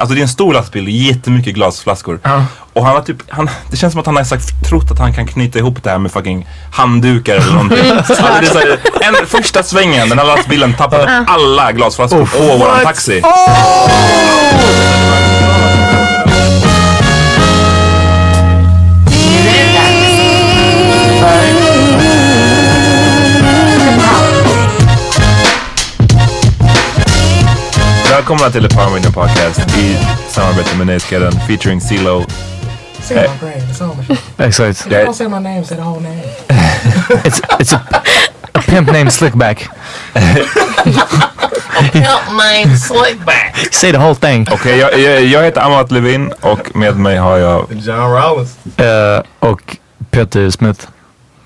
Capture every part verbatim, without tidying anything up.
Alltså det är en stor lastbil, jättemycket glasflaskor. Uh. Och han var typ, han, det känns som att han har sagt, trott att han kan knyta ihop det här med fucking handdukar eller någonting. Alltså det är så här, en, första svängen, den här lastbilen tappade uh. alla glasflaskor oh, på våran taxi. Oh! Välkomna till The Power Minion Podcast i samarbete med Neskeden featuring Silo. Say my brain, it's all my shit. Don't say my name, say the whole name. It's, it's a, a pimp named Slickback. A pimp named Slickback. Say the whole thing. Okej, okay, jag, jag heter Amat Levin och med mig har jag... Jonathan Rollins. Uh, och Peter Smith.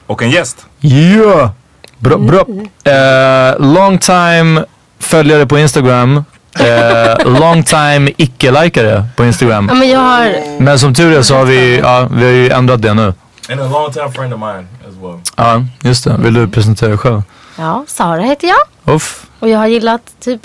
Och en gäst. Yeah! Bra, bra. Uh, long time följare på Instagram. uh, long time icke-likare på Instagram. Ja, men, jag har... men som tur är så har vi, ja, vi har ju ändrat det nu. And a long time friend of mine as well. Ja, just det. Vill du presentera dig själv? Ja, Sara heter jag. Uff. Och jag har gillat typ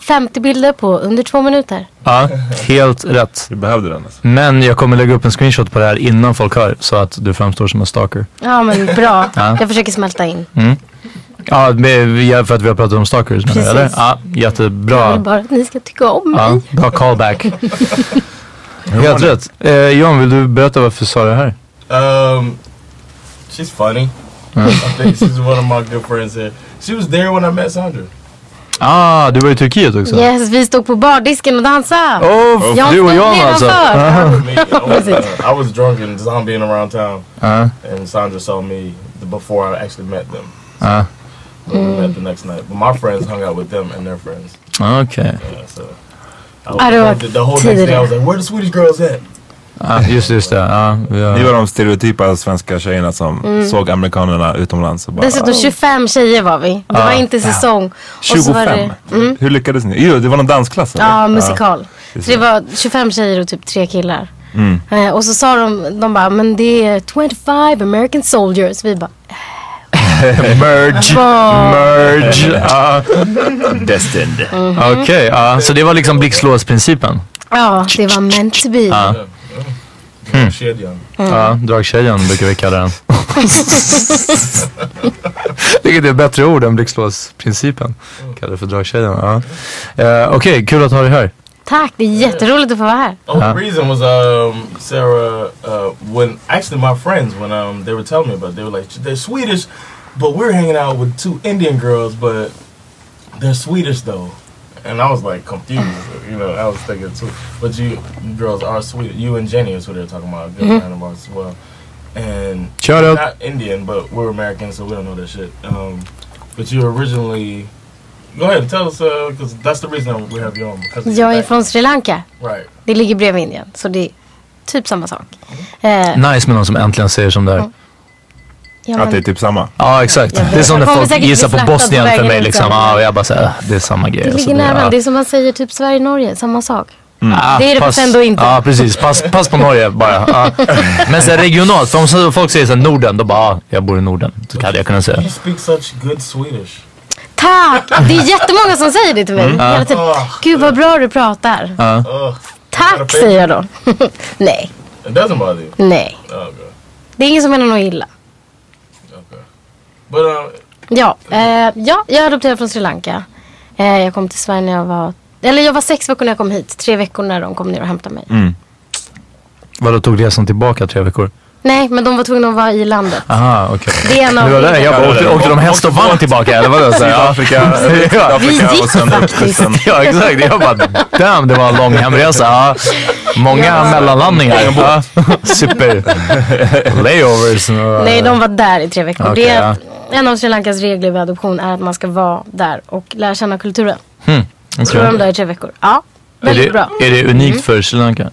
femtio bilder på under två minuter. Ja, helt rätt. Du behövde den alltså. Men jag kommer lägga upp en screenshot på det här innan folk hör, så att du framstår som en stalker. Ja, men bra. Ja. Jag försöker smälta in. Mm. Ja, med, för att vi har pratat om stalkers. Men, eller? Ja, jättebra. Jag vill bara att ni ska tycka om mig. Ja, bra callback. Helt rätt. Eh, John, vill du berätta varför Sara är här? Um, she's funny. Mm. I think she's one of my good friends here. She was there when I met Sandra. Ah, du var i Turkiet också. Yes, vi stod på bardisken och dansade. Oh, jag du och John alltså. I was drunk and zombieing around town. Uh-huh. And Sandra saw me before I actually met them. Uh-huh. Mm. We met the next night, but my friends hung out with them and their friends. Okay. Yeah, so I, I the, the whole next day I was like, where the Swedish girls at? Ah, just just det. Ah, ja. Ni var de stereotypa svenska tjejerna som mm. såg amerikanerna utomlands och bara. Dessutom tjugofem tjejer var vi. Det ah, var inte säsong. tjugofem. Och så var det, mm. Hur lyckades ni? Jo, det var någon dansklass eller? Ja, musikal. Ja. Så det var tjugofem tjejer och typ tre killar. Mm. Eh, och så sa de de bara, men det är tjugofem American soldiers. Vi bara merge, merge, uh, destined. Mm-hmm. Okej, okay, uh, så det var liksom blixtlåsprincipen. Ja, det var meant to be. Uh. Mm. Mm. Ja, dragkedjan brukar vi kalla den. Vilket är ett bättre ord än blixtlåsprincipen. Kallar det för dragkedjan. Uh. Uh, Okej, okay, kul att ha dig här. Tack, det är jätteroligt att få vara här. Oh, the reason was um, Sarah, uh, when actually my friends, when um, they were telling me about it, they were like, they're Swedish. But we're hanging out with two Indian girls, but they're Swedish though, and I was like confused. You know, I was thinking too. But you, you girls are Swedish. You and Jenny is who they're talking about, good friend of ours as well. And shout out, not Indian, but we're American, so we don't know that shit. Um, but you originally, go ahead, tell us, because uh, that's the reason we have you on. Jag är från Sri Lanka. Right. Det ligger bredvid Indien, så det är typ samma sak. Mm. Uh, nice med någon som äntligen säger som där. Mm. Ja, att det är typ samma. Ja, exakt. Ja, det är som när folk gissar på Bosnien på för mig. Liksom. Ja, jag bara säger, det är samma grej. Det ligger nära. Ja. Det är som man säger typ Sverige-Norge, samma sak. Mm. Ah, det är det pass, ändå inte. Ja, ah, precis. Pass, pass på Norge bara. Ah. Men så regionalt, för om folk säger så Norden, då bara, ah, jag bor i Norden. Så hade jag kunnat säga. You speak such good Swedish. Tack! Det är jättemånga som säger det till mig. Mm. Ah. Typ, gud vad bra du pratar. Ah. Tack, säger jag då. Nej. It doesn't bother you? Nej. Oh, okay. Det är ingen som menar något illa. Okay. But, uh, ja, eh, ja, jag adopterade från Sri Lanka. Eh, jag kom till Sverige när jag var... Eller jag var sex veckor när jag kom hit. Tre veckor när de kom ner och hämtade mig. Mm. Vadå, tog resan tillbaka tre veckor? Nej, men de var tvungna att vara i landet. Aha, okej. Okay. Det är en av... Det det. Jag bara, åkte, åkte de häst och vann tillbaka, eller vadå? Så här, Afrika, vi gick faktiskt. Ja, exakt. Jag bara, damn, det var en lång hemresa. Ja. Många ja. mellanlandningar. Ja. Super. Layovers. Nej, de var där i tre veckor. Okay, det är att, ja. En av Sri Lankas regler vid adoption är att man ska vara där och lära känna kulturen. Hmm. Okay. Så var de där i tre veckor. Ja, väldigt är det, bra. Är det unikt mm. för Sri Lanka?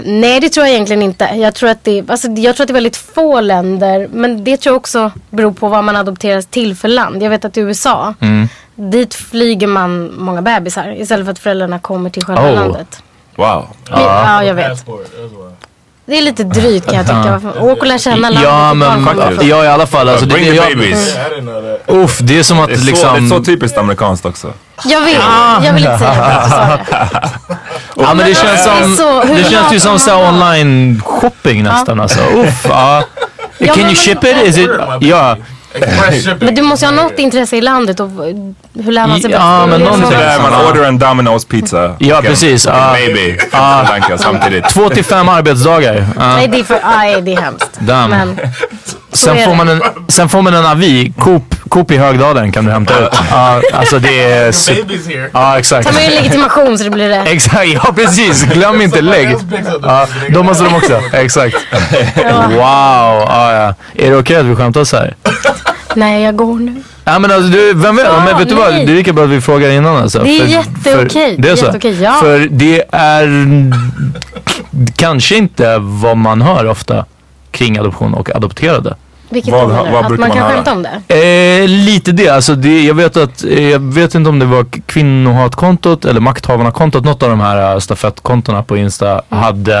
Nej, det tror jag egentligen inte. Jag tror att det, alltså, jag tror att det är väldigt få länder. Men det tror jag också beror på vad man adopteras till för land. Jag vet att i U S A, mm. dit flyger man många bebisar istället för att föräldrarna kommer till själva oh. landet. Wow. Ja, ja, jag vet. Det är lite drygt kan jag tycka. Åk och lär känna landet. Ja, men jag i alla fall. Alltså, bring det, jag, babies. Mm. Uff, det är som att det är så, liksom... Det är så typiskt amerikanskt också. Jag vill, ah. jag vill inte säga det. Ja, men det känns som så, det känns ju som så online shopping nästan, ja. Alltså. Uff, ja. Ja, can you ship it? Is it? Ja. Men du måste ha något intresse i landet och hur lär man sig bäst? Ja, men någonting. Man order en Domino's pizza. Ja, precis. Uh, maybe. Uh, samtidigt. Två till fem arbetsdagar. Uh. Nej, det är, för, aj, det är hemskt. Damn. Men, sen, får man en, sen får man en avi. Coop, Coop i Högdalen kan du hämta ut. Uh, alltså det är... Ja, uh, exakt. Ta med en legitimation så det blir det. Exakt, ja precis. Glöm inte lägg. Uh, då måste de också. Exakt. Wow. Uh, yeah. Är det okej att vi skämtar så här? Nej, jag går nu. Ja, men alltså, du, vem vet, ja, men vet du vad, det är lika bra att vi frågar innan. Alltså. Det är jätteokej. Det är så. Jätteokej, ja. För det är kanske inte vad man hör ofta kring adoption och adopterade. Vilket vad, vad brukar att man, man kan skämta om det? Eh, lite det. Alltså det, jag, vet att, jag vet inte om det var kvinnohatkontot eller makthavarna-kontot. Något av de här stafettkontona på Insta mm. hade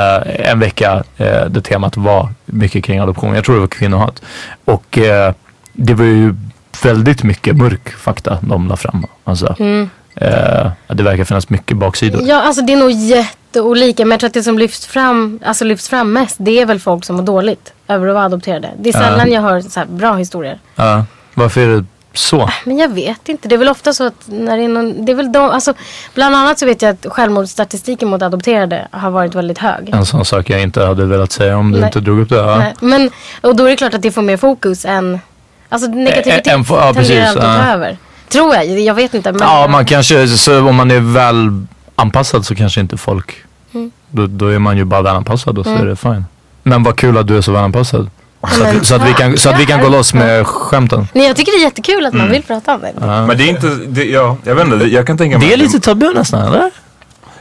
en vecka eh, det temat var mycket kring adoption. Jag tror det var kvinnohat. Och... Eh, det var ju väldigt mycket mörk fakta de la fram. Alltså, mm. eh, det verkar finnas mycket baksidor. Ja, alltså det är nog jätteolika. Men jag tror att det som lyfts fram, alltså lyfts fram mest, det är väl folk som mår dåligt över att vara adopterade. Det är sällan uh. jag hör så här bra historier. Uh. Varför är det så? Men jag vet inte. Det är väl ofta så att när det är någon, det är väl de, alltså, bland annat så vet jag att självmordsstatistiken mot adopterade har varit väldigt hög. En sån sak jag inte hade velat säga om du Nej. inte drog upp det. Nej. Men, och då är det klart att det får mer fokus än... Alltså negativitet en, en, ja, tenderar alltid att ta över. Tror jag, jag vet inte. Men... Ja, man kanske, så om man är väl anpassad så kanske inte folk. Mm. Då, då är man ju bara väl anpassad och så mm. är det fine. Men vad kul att du är så väl anpassad. Så att, så, att vi kan, så att vi kan gå loss med skämten. Nej, jag tycker det är jättekul att man mm. vill prata om det. Ja. Men det är inte, det, ja, jag vet inte, jag kan tänka mig. Det är lite tabu nästan, eller?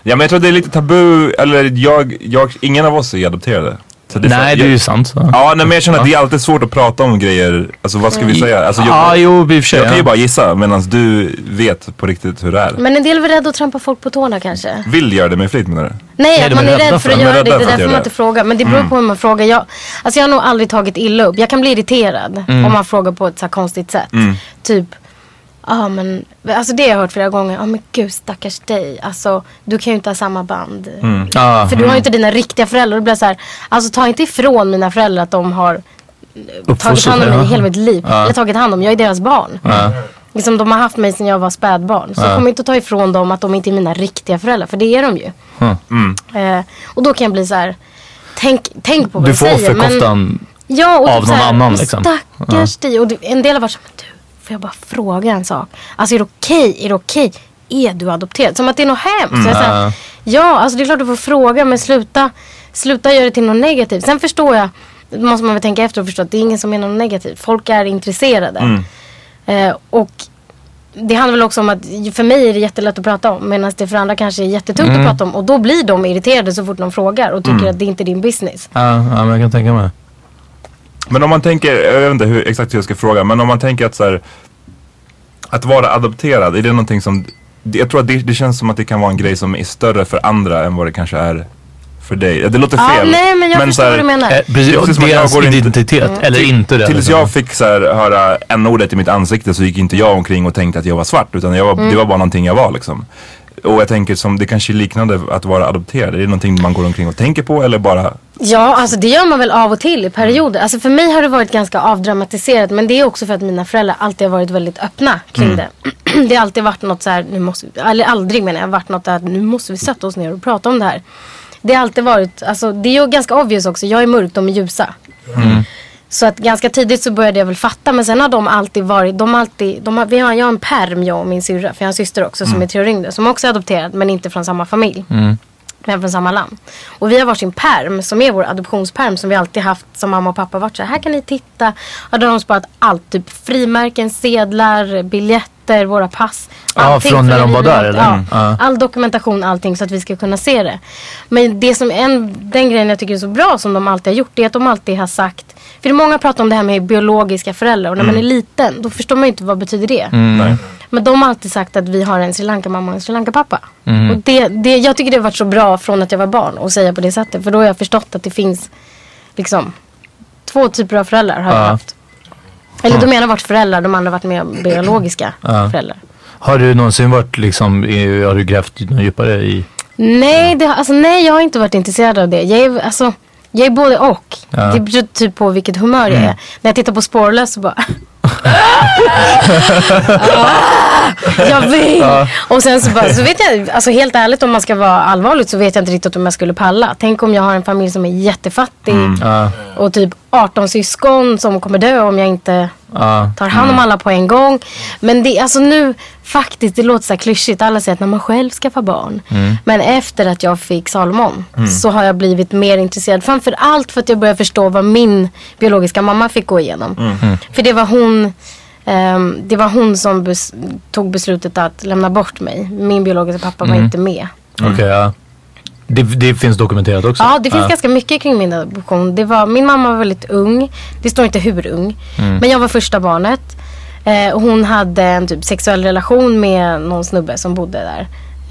Ja, men jag tror det är lite tabu, eller jag, jag ingen av oss är adopterade. Det nej, sant. det är ju sant. Så. Ja, nej, men jag känner att det är alltid svårt att prata om grejer. Alltså, vad ska vi säga? Alltså, jag, ah, jo, jag kan ju bara gissa, medan du vet på riktigt hur det är. Men en del är rädd att trampa folk på tårna, kanske. Vill göra det med flit, menar du? Nej, nej, man är, är rädd för att göra det. Det är därför man inte frågar. Men det beror mm. på hur man frågar. Jag, alltså, jag har nog aldrig tagit illa upp. Jag kan bli irriterad mm. om man frågar på ett så här konstigt sätt. Mm. Typ... Ja, ah, men alltså det har jag hört flera gånger. Ja, ah, men gud, stackars dig. Alltså, du kan ju inte ha samma band. Mm. Ah, för du har ju inte dina riktiga föräldrar. Det blir så här, alltså ta inte ifrån mina föräldrar att de har tagit hand om mig hela mitt liv. Ah. Eller tagit hand om, jag är deras barn. Ah. Liksom de har haft mig sedan jag var spädbarn. Så ah. kommer inte att ta ifrån dem att de inte är mina riktiga föräldrar. För det är de ju. Mm. Eh, och då kan jag bli så här, tänk, tänk på vad du får säger. Du får förkoftan ja, av någon här, annan. Liksom. Stackars ah. dig. Och en del har varit så här, du. För jag bara fråga en sak. Alltså är det okej? Okay? Är det okej? Okay? Är du adopterad? Som att det är något hemskt. Mm. Så jag säger, ja, alltså det är klart du får fråga. Men sluta, sluta göra det till något negativt. Sen förstår jag, måste man väl tänka efter och förstå att det är ingen som är något negativt. Folk är intresserade. Mm. Eh, och det handlar väl också om att för mig är det jättelätt att prata om. Medan det för andra kanske är jättetungt mm. att prata om. Och då blir de irriterade så fort de frågar. Och tycker mm. att det inte är din business. Ja, ja, men jag kan tänka mig. Men om man tänker, jag vet inte hur, exakt hur jag ska fråga, men om man tänker att så här, att vara adopterad, är det någonting som, jag tror att det, det känns som att det kan vara en grej som är större för andra än vad det kanske är för dig. Det låter fel. Ah, nej, men jag men förstår så här, vad du menar. Eh, precis, det är hans identitet, mm. eller inte det. Tills jag fick så här, höra en ordet i mitt ansikte så gick inte jag omkring och tänkte att jag var svart, utan jag var, mm. det var bara någonting jag var liksom. Och jag tänker som det kanske är liknande att vara adopterad. Är det någonting man går omkring och tänker på eller bara... Ja, alltså det gör man väl av och till i perioder. Alltså för mig har det varit ganska avdramatiserat. Men det är också för att mina föräldrar alltid har varit väldigt öppna kring mm. det. Det har alltid varit något så här, nu måste vi, eller aldrig menar jag, varit något att nu måste vi sätta oss ner och prata om det här. Det har alltid varit, alltså det är ju ganska obvious också. Jag är mörk, de är ljusa. Mm. Så att ganska tidigt så började jag väl fatta. Men sen har de alltid varit, de alltid, de har, vi har, jag har en perm, jag och min syrra. För jag har en syster också som mm. är treåring, som också är adopterad, men inte från samma familj. Mm. Men från samma land. Och vi har varsin perm som är vår adoptionsperm, som vi alltid haft, som mamma och pappa varit så här, här kan ni titta. Och då har de sparat allt, typ frimärken, sedlar, biljetter, våra pass. Ja, från när de var där eller? Ja, ja. All dokumentation, allting, så att vi ska kunna se det. Men det som en, den grejen jag tycker är så bra som de alltid har gjort, det är att de alltid har sagt, för många pratar om det här med biologiska föräldrar, och när mm. man är liten, då förstår man ju inte vad betyder det. Mm, nej. Men de har alltid sagt att vi har en Sri Lanka mamma och en Sri Lanka pappa. Mm. Och det, det, jag tycker det har varit så bra från att jag var barn att säga på det sättet. För då har jag förstått att det finns liksom två typer av föräldrar har jag uh. haft. Eller mm. de ena har varit föräldrar, de andra har varit mer biologiska uh. föräldrar. Har du någonsin varit liksom, har du grävt något djupare i? Nej, det, alltså, nej, jag har inte varit intresserad av det. Jag är, alltså, jag är både och. Ja. Det beror typ på vilket humör jag är. Mm. När jag tittar på Spårlös så bara... ah, jag vill! Ja. Och sen så bara... Så vet jag, alltså helt ärligt, om man ska vara allvarligt så vet jag inte riktigt om jag skulle palla. Tänk om jag har en familj som är jättefattig. Mm. Ja. Och typ arton syskon som kommer dö om jag inte ja. tar hand om mm. alla på en gång. Men det, alltså nu... Faktiskt, det låter så här klyschigt. Alla säger att när man själv skaffar barn. Mm. Men efter att jag fick Salomon mm. så har jag blivit mer intresserad. Framförallt för att jag började förstå vad min biologiska mamma fick gå igenom. Mm. För det var hon, um, det var hon som bes- tog beslutet att lämna bort mig. Min biologiska pappa mm. var inte med. Mm. Okej, okay, ja. Det, det finns dokumenterat också. Ja, det finns ja. ganska mycket kring min adoption. Det var, min mamma var väldigt ung. Det står inte hur ung. Mm. Men jag var första barnet. Hon hade en typ sexuell relation med någon snubbe som bodde där.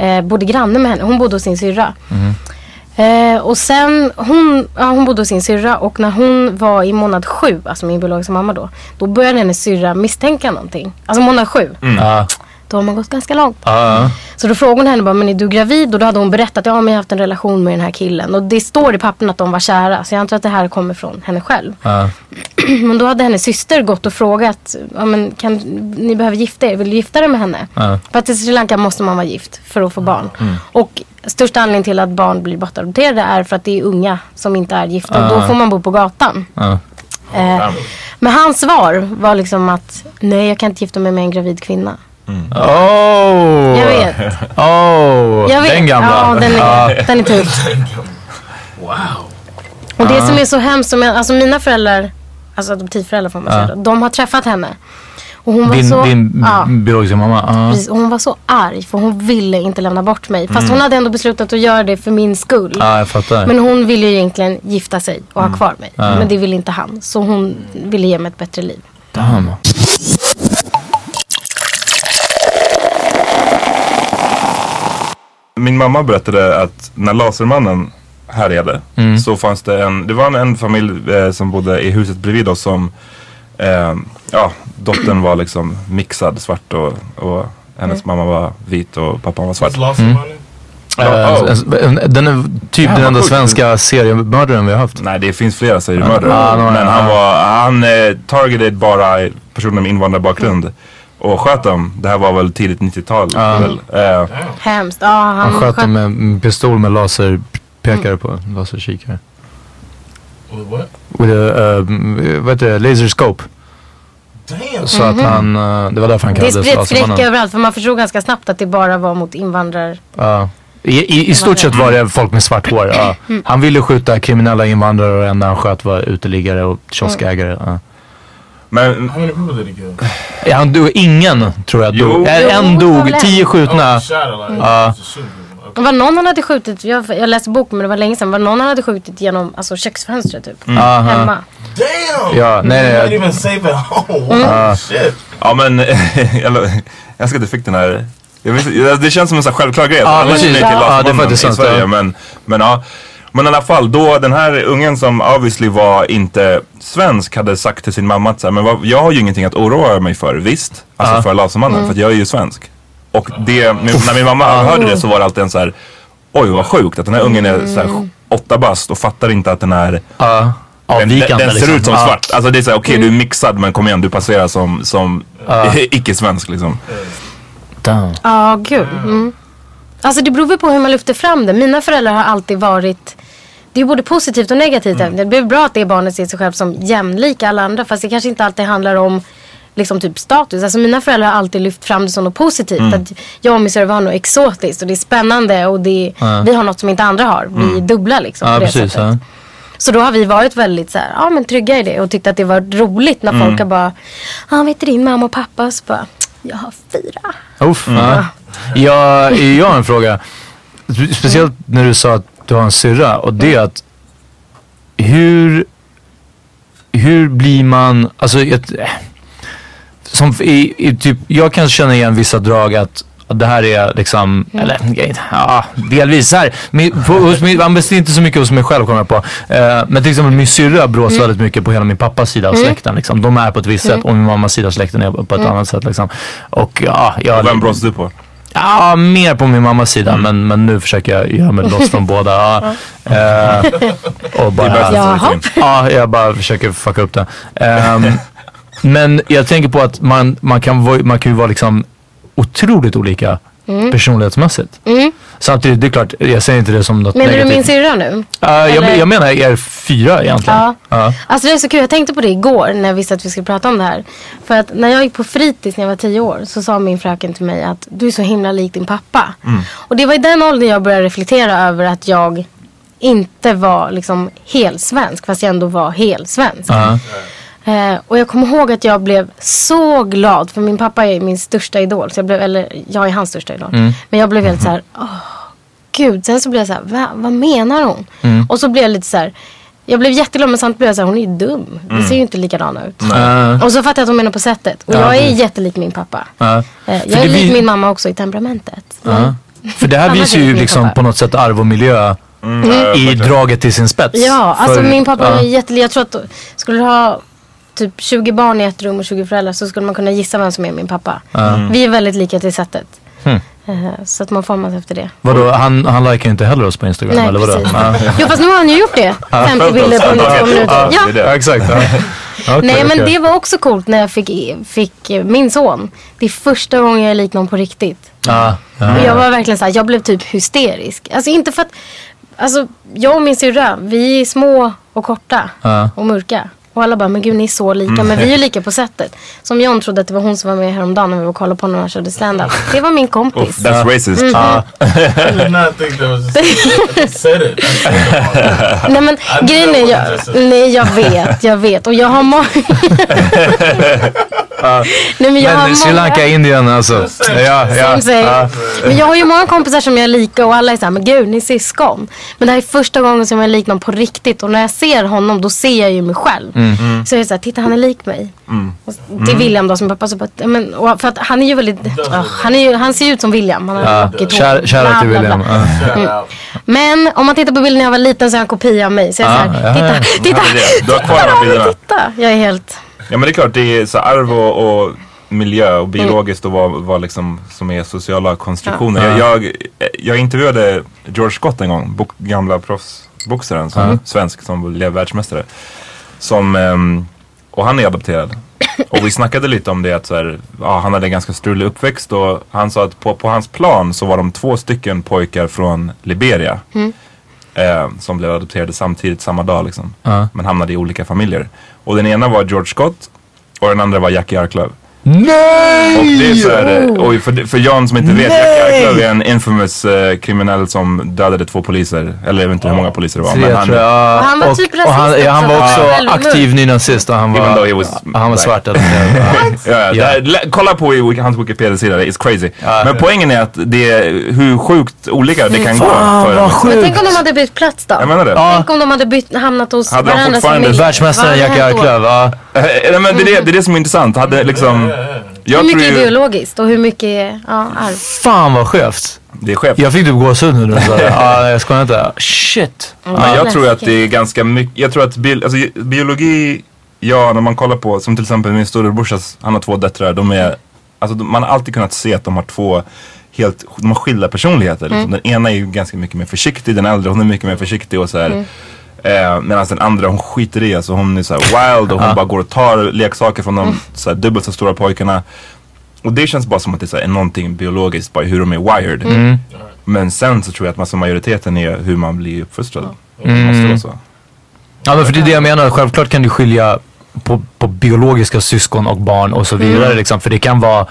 Eh, bodde granne med henne. Hon bodde hos sin syrra. Mm. Eh, och sen, hon, ja, hon bodde hos sin syrra. Och när hon var i månad sju, alltså min biologiska mamma då. Då började hennes syrra misstänka någonting. Alltså månad sju. Mm. Ah. Då har man gått ganska långt. Ah. Så då frågade hon henne bara, men är du gravid? Och då hade hon berättat, ja men jag har haft en relation med den här killen. Och det står i pappren att de var kära. Så jag antar att det här kommer från henne själv. Ah. Men då hade hennes syster gått och frågat, ja men kan, ni behöver gifta er, vill du gifta dig med henne? Ah. För att i Sri Lanka måste man vara gift för att få barn. Mm. Och största anledningen till att barn blir bortadopterade är för att det är unga som inte är gifta. Ah. Och då får man bo på gatan. Ah. Eh, men hans svar var liksom att, nej jag kan inte gifta mig med en gravid kvinna. Mm. Oh. Jag vet. Oh, jag vet. Den gamla. Ja, den är, den är tuff. Wow. Och det ah. som är så hemskt som jag, alltså mina föräldrar, alltså adoptivföräldrar får man säga ah. då, de har träffat henne. Och hon var din, så din ah, biologiska mamma. Ah. Precis, och hon var så arg för hon ville inte lämna bort mig. Fast mm. hon hade ändå beslutat att göra det för min skull. Ah, jag fattar. Men hon ville ju egentligen gifta sig och mm. ha kvar mig. Ah. Men det ville inte han, så hon ville ge mig ett bättre liv. Damn. Min mamma berättade att när Lasermannen härjade mm. så fanns det en, det var en, en familj eh, som bodde i huset bredvid oss som, eh, ja, dottern var liksom mixad svart och, och hennes mm. mamma var vit och pappan var svart. Lasermannen? Mm. Ja, oh. Den är typ ja, den enda svenska seriemördaren vi har haft. Nej, det finns flera seriemördare. Ja, men ja. han var, han eh, targeted bara personer med invandrarbakgrund. Mm. Och sköt dem. Det här var väl tidigt nittiotal. Ah. Väl. Eh. Hemskt. Ah, han, han sköt, sköt dem med en pistol med laserpekare mm. på. Laserkikare. What? With a, uh, vad heter det? Laserscope. Damn. Så mm-hmm. att han, uh, det var därför han kallades Lasermannen. Det spred skräck överallt för man förstod ganska snabbt att det bara var mot invandrar. Ah. I, i, I stort sett var det folk med svart hår. Ah. Mm. Han ville skjuta kriminella invandrare och enda han sköt var uteliggare och kioskägare. Mm. Ah. Men ja, han dog, ingen tror jag dog. Jo, en dog, tio skjutna. Ja. Det var någon han hade skjutit, jag, jag läste boken men det var länge sedan, var någon han hade skjutit genom alltså, köksfönstret typ, mm. hemma. Damn! Ja, nej, nej, jag... even save it. Oh, mm. uh, shit. Ja men, jag älskar att du fick den här, jag vet, det känns som en sån självklar grej. Ja, precis. Ja, det är faktiskt sant. Men, men ja. Men i alla fall, då den här ungen som obviously var inte svensk hade sagt till sin mamma att så här, men vad, jag har ju ingenting att oroa mig för, visst? Alltså uh-huh. för Lasermannen, mm. för att jag är ju svensk. Och det, när min mamma uh-huh. hörde det så var det alltid en så här, oj vad sjukt att den här ungen är så här, åtta bast och fattar inte att den är... Uh-huh. Den, den, den ser liksom. ut som uh-huh. svart. Alltså det är såhär, okej okay, du är mixad men kom igen, du passerar som, som uh-huh. icke-svensk liksom. Ja, ah, gud. Mm. Alltså det beror på hur man lyfter fram det. Mina föräldrar har alltid varit... Det är både positivt och negativt. Mm. Det blir bra att det barnet ser sig själv som jämlik alla andra. Fast det kanske inte alltid handlar om liksom typ status. Alltså mina föräldrar har alltid lyft fram det som något positivt. Mm. Att jag och min syrra var något exotiskt. Och det är spännande. Och det är, ja. Vi har något som inte andra har. Vi mm. dubblar liksom. Ja, precis. Ja. Så då har vi varit väldigt så här, ja, men trygga i det. Och tyckte att det var roligt när mm. folk har bara... Ja, ah, vet du din mamma och pappa? Och så bara... Jag har fyra. Uff, mm. ja. Jag, jag har en fråga. Speciellt när du sa att du har en syrra. Och det är att hur, hur blir man... Alltså, ett, som i, i typ, jag kan känna igen vissa drag att, att det här är liksom... Mm. Eller, ja, delvis här. Min, på, hos, min, man bestämmer inte så mycket hos mig själv kommer jag på. Uh, men till exempel min syrra brås mm. väldigt mycket på hela min pappas sida av släkten. Liksom. De är på ett visst mm. sätt och min mammas sida av släkten är på ett mm. annat sätt. Liksom. Och, ja, jag, och vem brås du på? Ja, ah, mer på min mammas sida, mm. men, men nu försöker jag göra mig loss från båda. Ah, eh, och bara, ja, ah, jag bara försöker fucka upp det. Um, men jag tänker på att man, man, kan, man kan ju vara liksom otroligt olika mm. personlighetsmässigt. Mm. Samtidigt, det är klart, jag säger inte det som något negativt. Menar du min syrra nu? Uh, jag, jag menar er fyra egentligen. Ja. Uh. Alltså det är så kul, jag tänkte på det igår när jag visste att vi skulle prata om det här. För att när jag gick på fritids när jag var tio år så sa min fröken till mig att du är så himla lik din pappa. Mm. Och det var i den åldern jag började reflektera över att jag inte var liksom helsvensk fast jag ändå var helsvensk. Uh. Uh, och jag kommer ihåg att jag blev så glad för min pappa är min största idol så jag blev, eller jag är hans största idol mm. men jag blev helt så här, åh gud, sen så blev jag så här, Va, vad menar hon? Mm. Och så blev jag lite så här, jag blev jätteglad men samt blev jag så här, hon är ju dum, det mm. ser ju inte likadana ut mm. och så fattade jag att hon menar på sättet och ja, jag är jättelik min pappa ja. uh, jag är lik vi... min mamma också i temperamentet uh. Mm. för det här visar ju liksom på något sätt arv och miljö mm. Mm. i draget till sin spets ja, alltså för... min pappa uh. är jättelik, jag tror att skulle ha typ tjugo barn i ett rum och tjugo föräldrar så skulle man kunna gissa vem som är min pappa. Mm. Vi är väldigt lika till sättet. Mm. Så att man formas efter det. Vadå, han, han likar inte heller oss på Instagram? Nej, eller vadå? Ja. Jo, fast nu har han ju gjort det. femtio bilder på nitton minuter. Ja, ja exakt. Ja. Okay, nej, men okay. Det var också coolt när jag fick, fick min son. Det är första gången jag är lik någon på riktigt. Ah, ah. Jag var verkligen så här, jag blev typ hysterisk. Alltså inte för att, alltså jag och min syrra, vi är små och korta ah. och mörka. Och alla bara, men gud ni är så lika, mm. men vi är ju lika på sättet. Som John trodde att det var hon som var med häromdagen när vi var och kollade på när han körde stand-up. Det var min kompis. That's racist. Mm. Uh. I did not think that was I said it. Nej men grejen är, jag, nej jag vet, jag vet. Och jag har många... uh, nej, men jag men har Sri Lanka, många... Indien alltså. Ja, ja. Uh. Men jag har ju många kompisar som jag är lika och alla är så här, men gud ni är syskon. Men det här är första gången som jag är lik någon på riktigt. Och när jag ser honom, då ser jag ju mig själv. Mm. Mm. Så jag är såhär, titta han är lik mig mm. Det är William då som pappa så bara, men, för att han är ju väldigt uh, han, är ju, han ser ju ut som William han har ja. Kär, kära till William mm. Men om man tittar på bilden när jag var liten så är han kopia av mig. Så jag är såhär, titta, ja, ja. titta, titta, du har kvar titta, bilderna. titta Jag är helt ja men det är klart, det är så arv och, och miljö och biologiskt och vad, vad liksom som är sociala konstruktioner ja. jag, jag, jag intervjuade George Scott en gång, bok, gamla proffsboxaren som mm. svensk som blev världsmästare som, och han är adopterad. Och vi snackade lite om det att så här, ja, han hade en ganska strulig uppväxt. Och han sa att på, på hans plan så var de två stycken pojkar från Liberia mm. eh, som blev adopterade samtidigt samma dag liksom. uh. Men hamnade i olika familjer. Och den ena var George Scott och den andra var Jackie Arklöv. Nej! Och det är så här, oj, för, för Jan som inte vet, Jackie Arklöv är en infamous uh, kriminell som dödade två poliser. Eller jag vet inte hur många poliser det var. Men han, jag, han var och, typ rasist. Han, ja, han var också uh, aktiv nynazist. Han var, was, han var svart. Eller, ja, ja, där, kolla på i hans Wikipedia-sida, it's crazy. Ja, men ja. Poängen är att det är hur sjukt olika det kan fan, gå. För vad sjukt. Men tänk om de hade bytt plats då. Jag menar det. Ja. Tänk om de hade bytt, hamnat hos hade varandra. Hade världsmästaren Jackie Arklöv. Ja. Men det, det, det är det som är intressant. Hade liksom... Jag hur mycket är biologiskt och hur mycket ja, arv? Fan vad skevt. Det är skevt. Jag fick typ gåshud nu. Ja, jag skojar inte. Shit. Mm. Men jag tror att det är ganska mycket. Jag tror att bi- alltså, biologi, ja, när man kollar på, som till exempel min storebrorsas, han har två döttrar. De är, alltså, man har alltid kunnat se att de har två helt, de har skilda personligheter. Liksom. Mm. Den ena är ju ganska mycket mer försiktig, den äldre hon är mycket mer försiktig och så här. Mm. Eh, medan den andra hon skiter i, alltså hon är så här wild och hon bara går och tar leksaker från de så här dubbelt så stora pojkarna. Och det känns bara som att det är, så här, är någonting biologiskt bara hur de är wired. Mm. Men sen så tror jag att massa majoriteten är hur man blir uppfostrad. Mm. Det måste vara så. Ja, men för det är det jag menar, självklart kan du skilja på, på biologiska syskon och barn och så vidare mm. liksom, för det kan vara.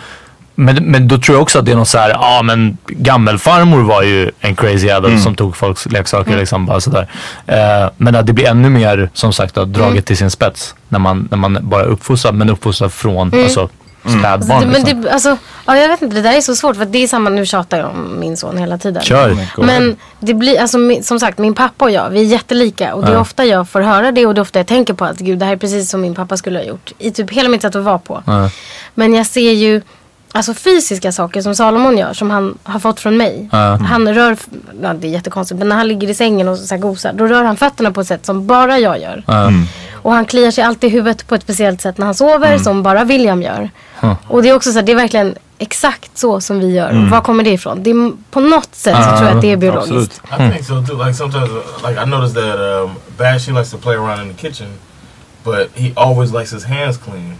Men, men då tror jag också att det är någon så här, ja ah, men gammelfarmor var ju en crazy adult mm. som tog folks leksaker mm. liksom bara sådär. Eh, men att det blir ännu mer som sagt då, draget mm. till sin spets när man, när man bara uppfostrar, men uppfostrar från mm. alltså spädbarn. Mm. Liksom. Men det, alltså, ja, jag vet inte, det där är så svårt för det är samma, nu tjatar jag om min son hela tiden. Kör. Men det blir, alltså som sagt, min pappa och jag, vi är jättelika och det är ofta jag får höra det och det är ofta jag tänker på att gud, det här är precis som min pappa skulle ha gjort i typ hela mitt sätt att vara på. Ja. Men jag ser ju alltså fysiska saker som Salomon gör, som han har fått från mig. Mm. Han rör, ja, det är jättekonstigt, men när han ligger i sängen och så här gosar, då rör han fötterna på ett sätt som bara jag gör. Mm. Och han kliar sig alltid i huvudet på ett speciellt sätt när han sover, mm. som bara William gör. Mm. Och det är också så här, det är verkligen exakt så som vi gör. Mm. Var kommer det ifrån? Det är, på något sätt så tror jag att det är biologiskt. Mm. I think so too. Like sometimes, like I noticed that um, Bash, he likes to play around in the kitchen, but he always likes his hands clean.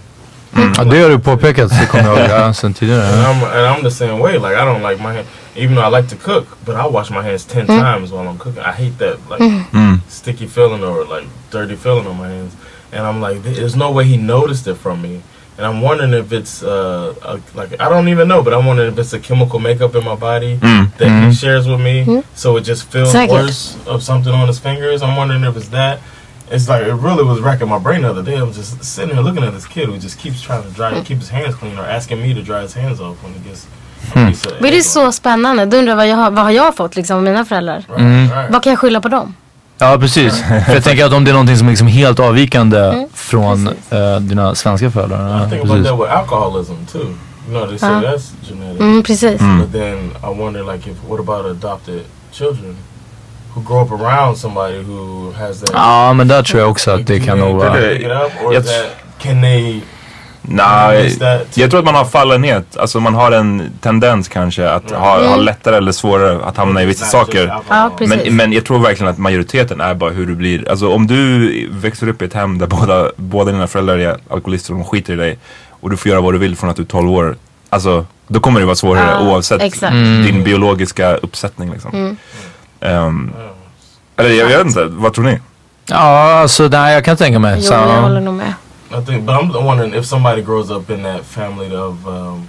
Mm. Mm. Det har du påpekat, så kommer jag ihåg sen tidigare. And I'm, and I'm the same way, like I don't like my hand, even though I like to cook, but I wash my hands ten mm. times while I'm cooking. I hate that like mm. sticky feeling or like dirty feeling on my hands. And I'm like, there's no way he noticed it from me. And I'm wondering if it's uh, a, like I don't even know, but I'm wondering if it's a chemical makeup in my body mm. that mm. he shares with me, mm. so it just feels Second. worse of something on his fingers. I'm wondering if it's that. It's like, it really was racking my brain the other day. I was just sitting here looking at this kid who just keeps trying to dry, keep his hands clean or asking me to dry his hands off when he gets... Mm. Men det är så spännande. Du undrar vad jag har, vad har jag fått liksom av mina föräldrar? Right, mm. right. Vad kan jag skylla på dem? Ja, precis. För jag tänker att om det är någonting som är liksom helt avvikande mm. från uh, dina svenska föräldrar. Ja, I think about that with alcoholism too. You know, they say uh-huh. that's genetic. Mm, precis. Mm. But then I wonder like, if, what about adopted children? Who grow up around somebody who has that. Ja, ah, men där tror jag också att det kan nog vara. Nej, jag tror att man har fallenhet. Alltså man har en tendens kanske att mm. ha, ha lättare eller svårare att hamna i vissa saker. Ja, men, men jag tror verkligen att majoriteten är bara hur du blir. Alltså om du växer upp i ett hem där båda, båda dina föräldrar är alkoholister och de skiter i dig och du får göra vad du vill från att du är tolv år. Alltså då kommer det vara svårare ah, oavsett exakt. din mm. biologiska uppsättning liksom. Mm. Um, eller jag vet inte, vad tror ni? Ja, alltså nej, jag kan tänka mig. Jo, jag håller nog med. I think, but I'm wondering if somebody grows up in that family of um,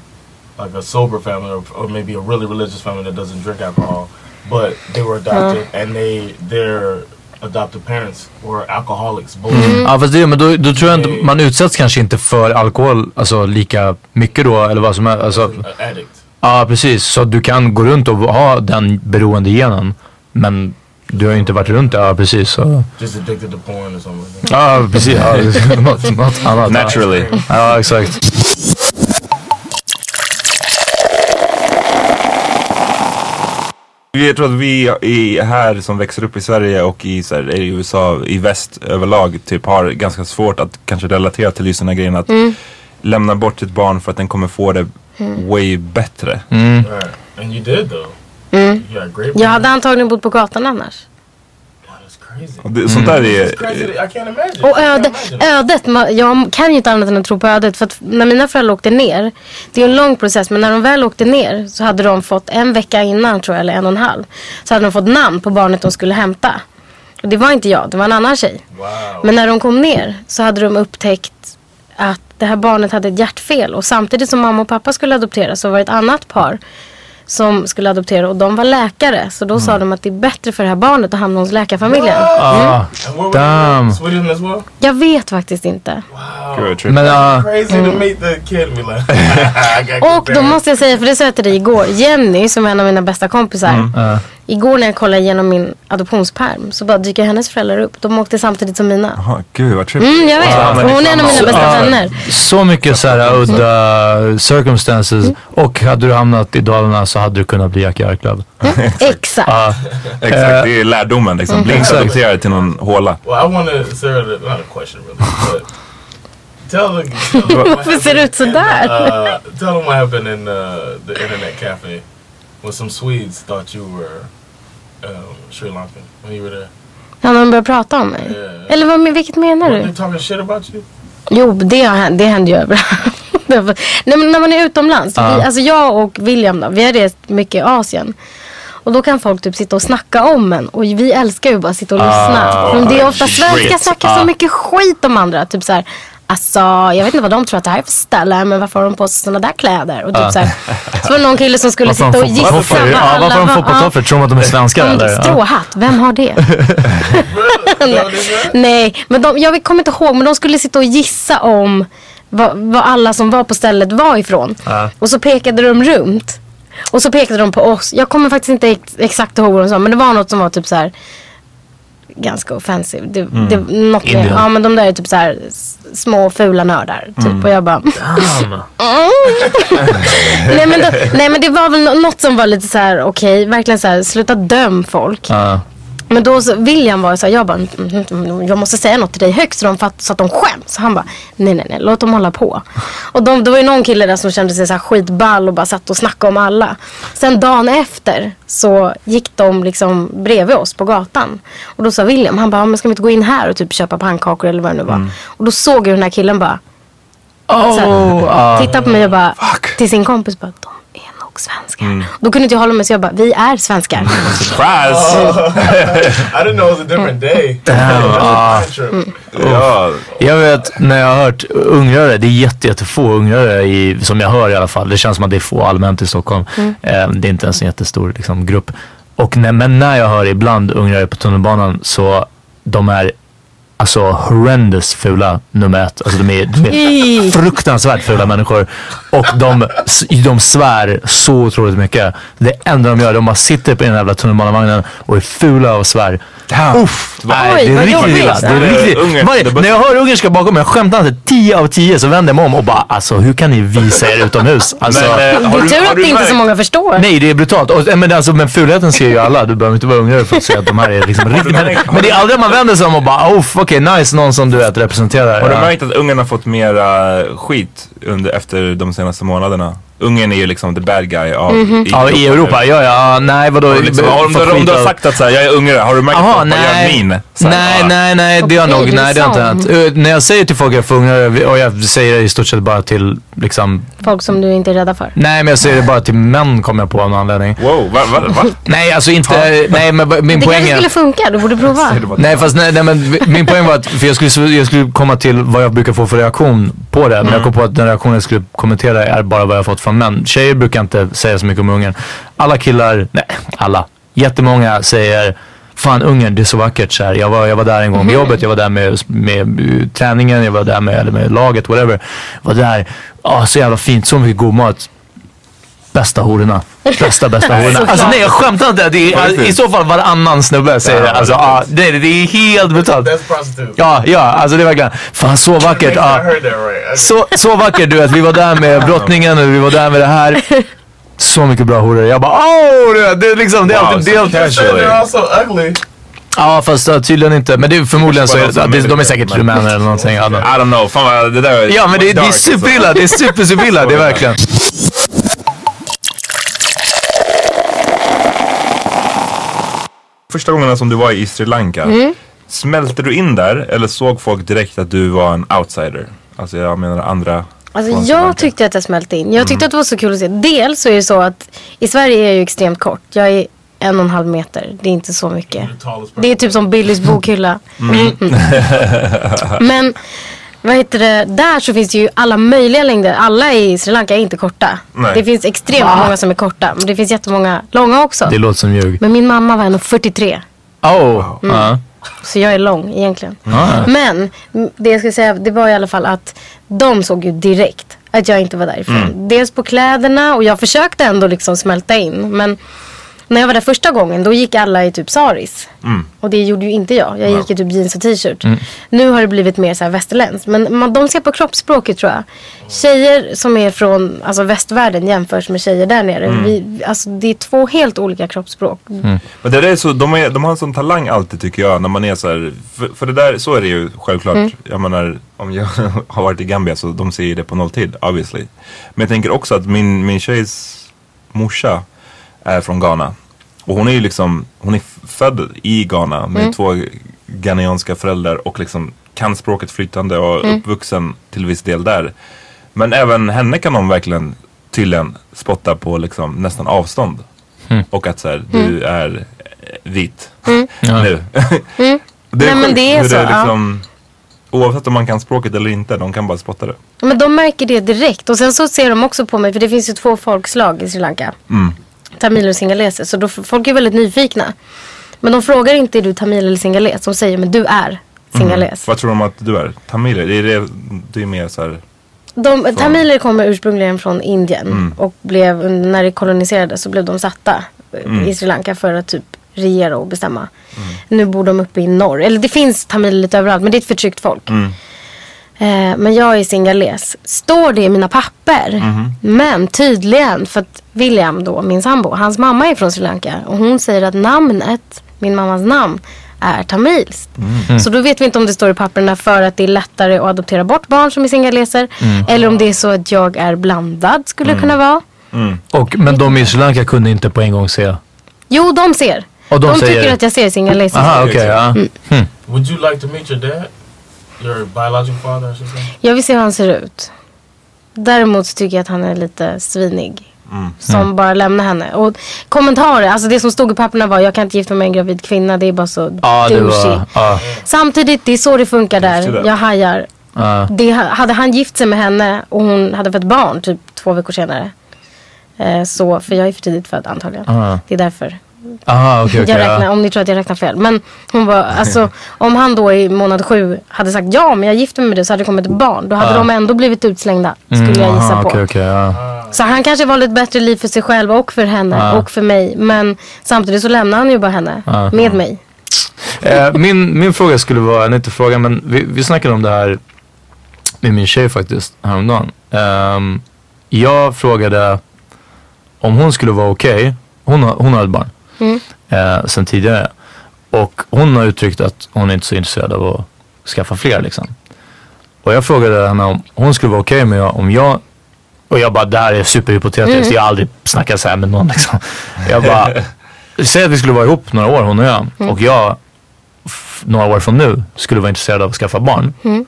like a sober family or, or maybe a really religious family that doesn't drink alcohol, but they were adopted mm. and they their adopted parents were alcoholics. Both. Mm. Ja, fast det, men då, då tror jag inte, man utsätts kanske inte för alkohol alltså lika mycket då eller vad som är alltså. Addict. Ja, precis. Så du kan gå runt och ha den beroende genen. Men du har ju inte varit runt där, ja, precis. Så. Just addicted to porn eller sånt. Ja, ah, precis. Ja, något, något annat. Naturally. Ja, exakt. Jag tror att vi är här som växer upp i Sverige och i, så här, i U S A, i väst överlag, typ har ganska svårt att kanske relatera till just den här grejen att mm. lämna bort ett barn för att den kommer få det way bättre. Mm. Right. And you did though. Mm. Jag hade antagligen bott på gatan annars. Mm. Sånt där är... Och öde, ödet, jag kan ju inte annat än att tro på ödet. För att när mina föräldrar åkte ner, det är en lång process, men när de väl åkte ner så hade de fått en vecka innan, tror jag, eller en och en halv, så hade de fått namn på barnet de skulle hämta. Och det var inte jag, det var en annan tjej. Wow. Men när de kom ner så hade de upptäckt att det här barnet hade ett hjärtfel. Och samtidigt som mamma och pappa skulle adoptera så var det ett annat par som skulle adoptera, och de var läkare. Så då mm. sa de att det är bättre för det här barnet att hamna hos läkarfamiljen. mm. oh, Damn. Jag vet faktiskt inte. Wow. Men, uh, crazy mm. to meet the kid. Och då måste jag säga, för det sa jag till dig igår, Jenny som är en av mina bästa kompisar, mm. uh. igår när jag kollade igenom min adoptionspärm så bara dyker hennes föräldrar upp. De åkte samtidigt som mina. Aha, gud vad trevligt. Mm, jag vet. Ah, hon är en av mina bästa ah, vänner. Så mycket så här udda mm. circumstances. Mm. Och hade du hamnat i Dalarna så hade du kunnat bli Jackie Arklöv. Mm. Exakt. Ah, exakt, det är lärdomen liksom. Mm. Bli adopterad till någon håla. Well, I want to say another question really. Tell them, tell them varför ser det ut sådär? Uh, tell them what happened in uh, the internet cafe. When some Swedes thought you were um, Sri Lankan when you were there. Ja, de började prata om mig. Yeah. Eller vad, vilket menar du? Were they talking shit about you? Jo, det, det händer ju överallt. Nej, men när man är utomlands. Uh. Vi, alltså jag och William då, vi har rest mycket i Asien. Och då kan folk typ sitta och snacka om en. Och vi älskar ju bara att sitta och lyssna. Uh, men det är ofta svenskar snackar uh. så mycket skit om andra. Typ så här. Alltså, jag vet inte vad de tror att det här är för ställe, men varför har de på sig sådana där kläder? Och typ så här, så var det någon kille som skulle sitta och gissa vad alla var. Ja, varför de får på tofflor? Tror de att de är svenskar eller? Stråhatt, vem har det? Nej, men de, jag kommer inte ihåg, men de skulle sitta och gissa om vad, vad alla som var på stället var ifrån. Uh. Och så pekade de runt. Och så pekade de på oss. Jag kommer faktiskt inte ex- exakt ihåg vad de sa, men det var något som var typ så här... ganska offensiv. Det, mm. det, något med, ja, men de där är typ så här små fula nördar typ. mm. Och jag bara mm. nej, men då, nej men det var väl något som var lite så här: okej, okay, verkligen så här, sluta döm folk. uh. Men då så, William var så här, jag bara jag måste säga något till dig högt så de fatt, så att de skäms. Så han bara nej nej nej, låt dem hålla på. Och de, det var ju någon kille där som kände sig så här skitball och bara satt och snackade om alla. Sen dagen efter så gick de liksom bredvid oss på gatan. Och då sa William, han bara, men ska vi inte gå in här och typ köpa pannkakor eller vad det nu var. Mm. Och då såg jag den här killen bara oh, här, uh, titta på mig och bara fuck. Till sin kompis bara, de är nog svenskar. Mm. Då kunde inte jag hålla mig, så jag bara, vi är svenskar. Surprise! I didn't know it was a different day. Mm. Ja, jag vet, när jag har hört ungrare, det är jätte, jätte få ungrare i, som jag hör i alla fall. Det känns som att det är få allmänt i Stockholm. Mm. Eh, det är inte ens en jättestor liksom, grupp. Och när, men när jag hör ibland ungrare på tunnelbanan så de är alltså horrendous fula nummer ett. Alltså de är, de är fruktansvärt fula människor. Och de, de svär så otroligt mycket. Det enda de gör, de bara sitter på den jävla tunnelbanavagnen och är fula och svär. Uff, nej, det är riktigt illa. Det är riktigt. Varje, när jag hör ungerska bakom mig, jag skämtar inte, tio av tio så vänder jag mig om och bara, alltså hur kan ni visa er utomhus? Alltså, men, eh, har du, det är tur att det inte så många förstår. Nej, det är brutalt. Och, men, alltså, men fulheten ser ju alla. Du behöver inte vara ungrare för att se att de här är liksom riktigt. Men, men det är aldrig man vänder sig om och bara, uff, okej, okay, nice, någon som du vet representerar. Har du märkt att ungarna fått mer skit under, efter de senaste månaderna? Ungen är ju liksom the bad guy av mm-hmm. i, ja, Europa. I Europa. Ja, ja, nej, vadå? Liksom, har de, de, de har sagt att så här, jag är ungrare, har du märkt aha, att nej. Jag är min? Så här, nej, nej, nej, det har nog, nej, det har inte hänt. Uh, när jag säger till folk att jag är ungrare, och jag säger det i stort sett bara till liksom... folk som du inte är rädda för? Nej, men jag säger det bara till män, kommer jag på av någon anledning. Wow, vad? Va, va? Nej, alltså inte, nej, men min det poäng är... det skulle funka, du borde prova. Nej, fast nej, nej, men min poäng var att, för jag skulle, jag skulle komma till vad jag brukar få för reaktion på det, men mm. jag kom på att den reaktionen jag skulle kommentera är bara vad jag har fått från män. Tjejer brukar inte säga så mycket om Ungern. Alla killar, nej, alla, jättemånga säger, fan Ungern, det är så vackert så här. Jag var, jag var där en gång med jobbet, jag var där med, med, med träningen, jag var där med, eller med laget, whatever. Jag var där, ah, så jävla fint, så mycket god mat. Bästa hororna. Bästa, bästa hororna. Alltså nej, jag skämtar inte. Det är, alltså, i så fall varannan snubbe säger det. Alltså, ah, det, det är helt betalt. Ja, ja, alltså det är verkligen. Fan, så vackert. Ah. Så, så vackert, du vet. Vi var där med brottningen och vi var där med det här. Så mycket bra horor. Jag bara, åh, det är liksom, det är alltid delt. Ja, fast uh, tydligen inte. Men det är förmodligen så, så det, de är säkert rumäner eller någonting. I don't know. Fan vad, det där är. Ja, men det, det är superilla. Det är super, superilla. Det är verkligen. Första gångerna som du var i Sri Lanka, mm. smälte du in där eller såg folk direkt att du var en outsider? Alltså jag menar andra... Alltså jag tyckte att jag smälte in. Jag tyckte mm. att det var så kul att se. Dels så är det så att i Sverige är jag ju extremt kort. Jag är en och en halv meter. Det är inte så mycket. Det är typ som Billys bokhylla. Mm. Mm. Men... vad heter det, där så finns det ju alla möjliga längder. Alla i Sri Lanka är inte korta. Nej. Det finns extremt ah. många som är korta, men det finns jättemånga långa också. Det låter som ljug. Men min mamma var ändå fyrtiotre. Oh. Mm. Ah. Så jag är lång egentligen. Ah. Men det jag ska säga, det var i alla fall att de såg ju direkt att jag inte var därifrån. Mm. Dels på kläderna, och jag försökte ändå liksom smälta in, men när jag var där första gången, då gick alla i typ saris. Mm. Och det gjorde ju inte jag. Jag gick i typ jeans och t-shirt. Mm. Nu har det blivit mer så här västerländskt. Men man, de ser på kroppsspråket, tror jag. Tjejer som är från alltså västvärlden jämförs med tjejer där nere. Mm. Vi, alltså, det är två helt olika kroppsspråk. Mm. Men det där är så, de, är, de har en sån talang alltid, tycker jag. När man är så här, för, för det där, så är det ju självklart. Mm. Jag menar, om jag har varit i Gambia så de ser det på nolltid, obviously. Men jag tänker också att min, min tjejs morsa är från Ghana. Och hon är ju liksom, hon är född i Ghana med mm. två ghanesiska föräldrar och liksom kan språket flytande och mm. uppvuxen till viss del där. Men även henne kan de verkligen tydligen spotta på liksom nästan avstånd. Mm. Och att så här, du mm. är vit mm. nu. Mm. Det är, nej, men det är så. Det är liksom, ja. Oavsett om man kan språket eller inte, de kan bara spotta det. Men de märker det direkt. Och sen så ser de också på mig, för det finns ju två folkslag i Sri Lanka. Mm. Tamil och singaleser, så då, folk är väldigt nyfikna. Men de frågar inte, är du tamil eller singales? De säger, men du är singales. Mm. Vad tror de att du är? Tamiler? Det är, det, det är mer så här... De, från... Tamiler kommer ursprungligen från Indien. Mm. Och blev, när det koloniserades så blev de satta mm. i Sri Lanka för att typ regera och bestämma. Mm. Nu bor de uppe i norr. Eller det finns tamiler lite överallt, men det är ett förtryckt folk. Mm. Eh, men jag är singales. Står det i mina papper. Mm. Men tydligen, för att William då, min sambo, hans mamma är från Sri Lanka. Och hon säger att namnet, min mammas namn, är tamilskt. Mm. Så då vet vi inte om det står i papperna för att det är lättare att adoptera bort barn som är singaleser. Mm. Eller om det är så att jag är blandad, skulle mm. kunna vara. Mm. Och, men de i Sri Lanka kunde inte på en gång se? Jo, de ser. Och de de säger... tycker att jag ser singaleser. Aha, okej, okay, ja. Mm. Mm. Would you like to meet your dad? Your biological father or something? Jag vill se hur han ser ut. Däremot så tycker jag att han är lite svinig. Mm. Som mm. bara lämnar henne. Och kommentarer, alltså det som stod i papperna var, jag kan inte gifta mig med en gravid kvinna. Det är bara så ah, douchey. Ah. Samtidigt, det är så det funkar där. Jag hajar. Ah. Det, hade han gift sig med henne och hon hade fått barn typ två veckor senare. Eh, så, för jag är för tidigt född antagligen. Ah. Det är därför. Aha, okay, okay, jag räknar, ja. Om ni tror att jag räknar fel. Men hon var, alltså, om han då i månad sju hade sagt ja, men jag gifte mig med det, så hade det kommit ett barn. Då hade ah. de ändå blivit utslängda, skulle mm, jag gissa aha, på. Okay, okay, ja. Så han kanske valde ett bättre liv för sig själv och för henne ah. och för mig. Men samtidigt så lämnade han ju bara henne ah. med mig. eh, min, min fråga skulle vara, inte fråga, men vi, vi snackade om det här med min tjej faktiskt häromdagen. Um, jag frågade om hon skulle vara okej. Okay. Hon, hon har ett barn. Mm. Eh, sen tidigare. Och hon har uttryckt att hon är inte så intresserad av att skaffa fler liksom. Och jag frågade henne om hon skulle vara okej okay med om jag. Och jag bara, det här är superhypotetiskt. Mm. Jag har aldrig snackat så här med någon liksom. Jag bara, säg att vi skulle vara ihop några år, hon och jag. Mm. Och jag f- några år från nu skulle vara intresserad av att skaffa barn. Mm.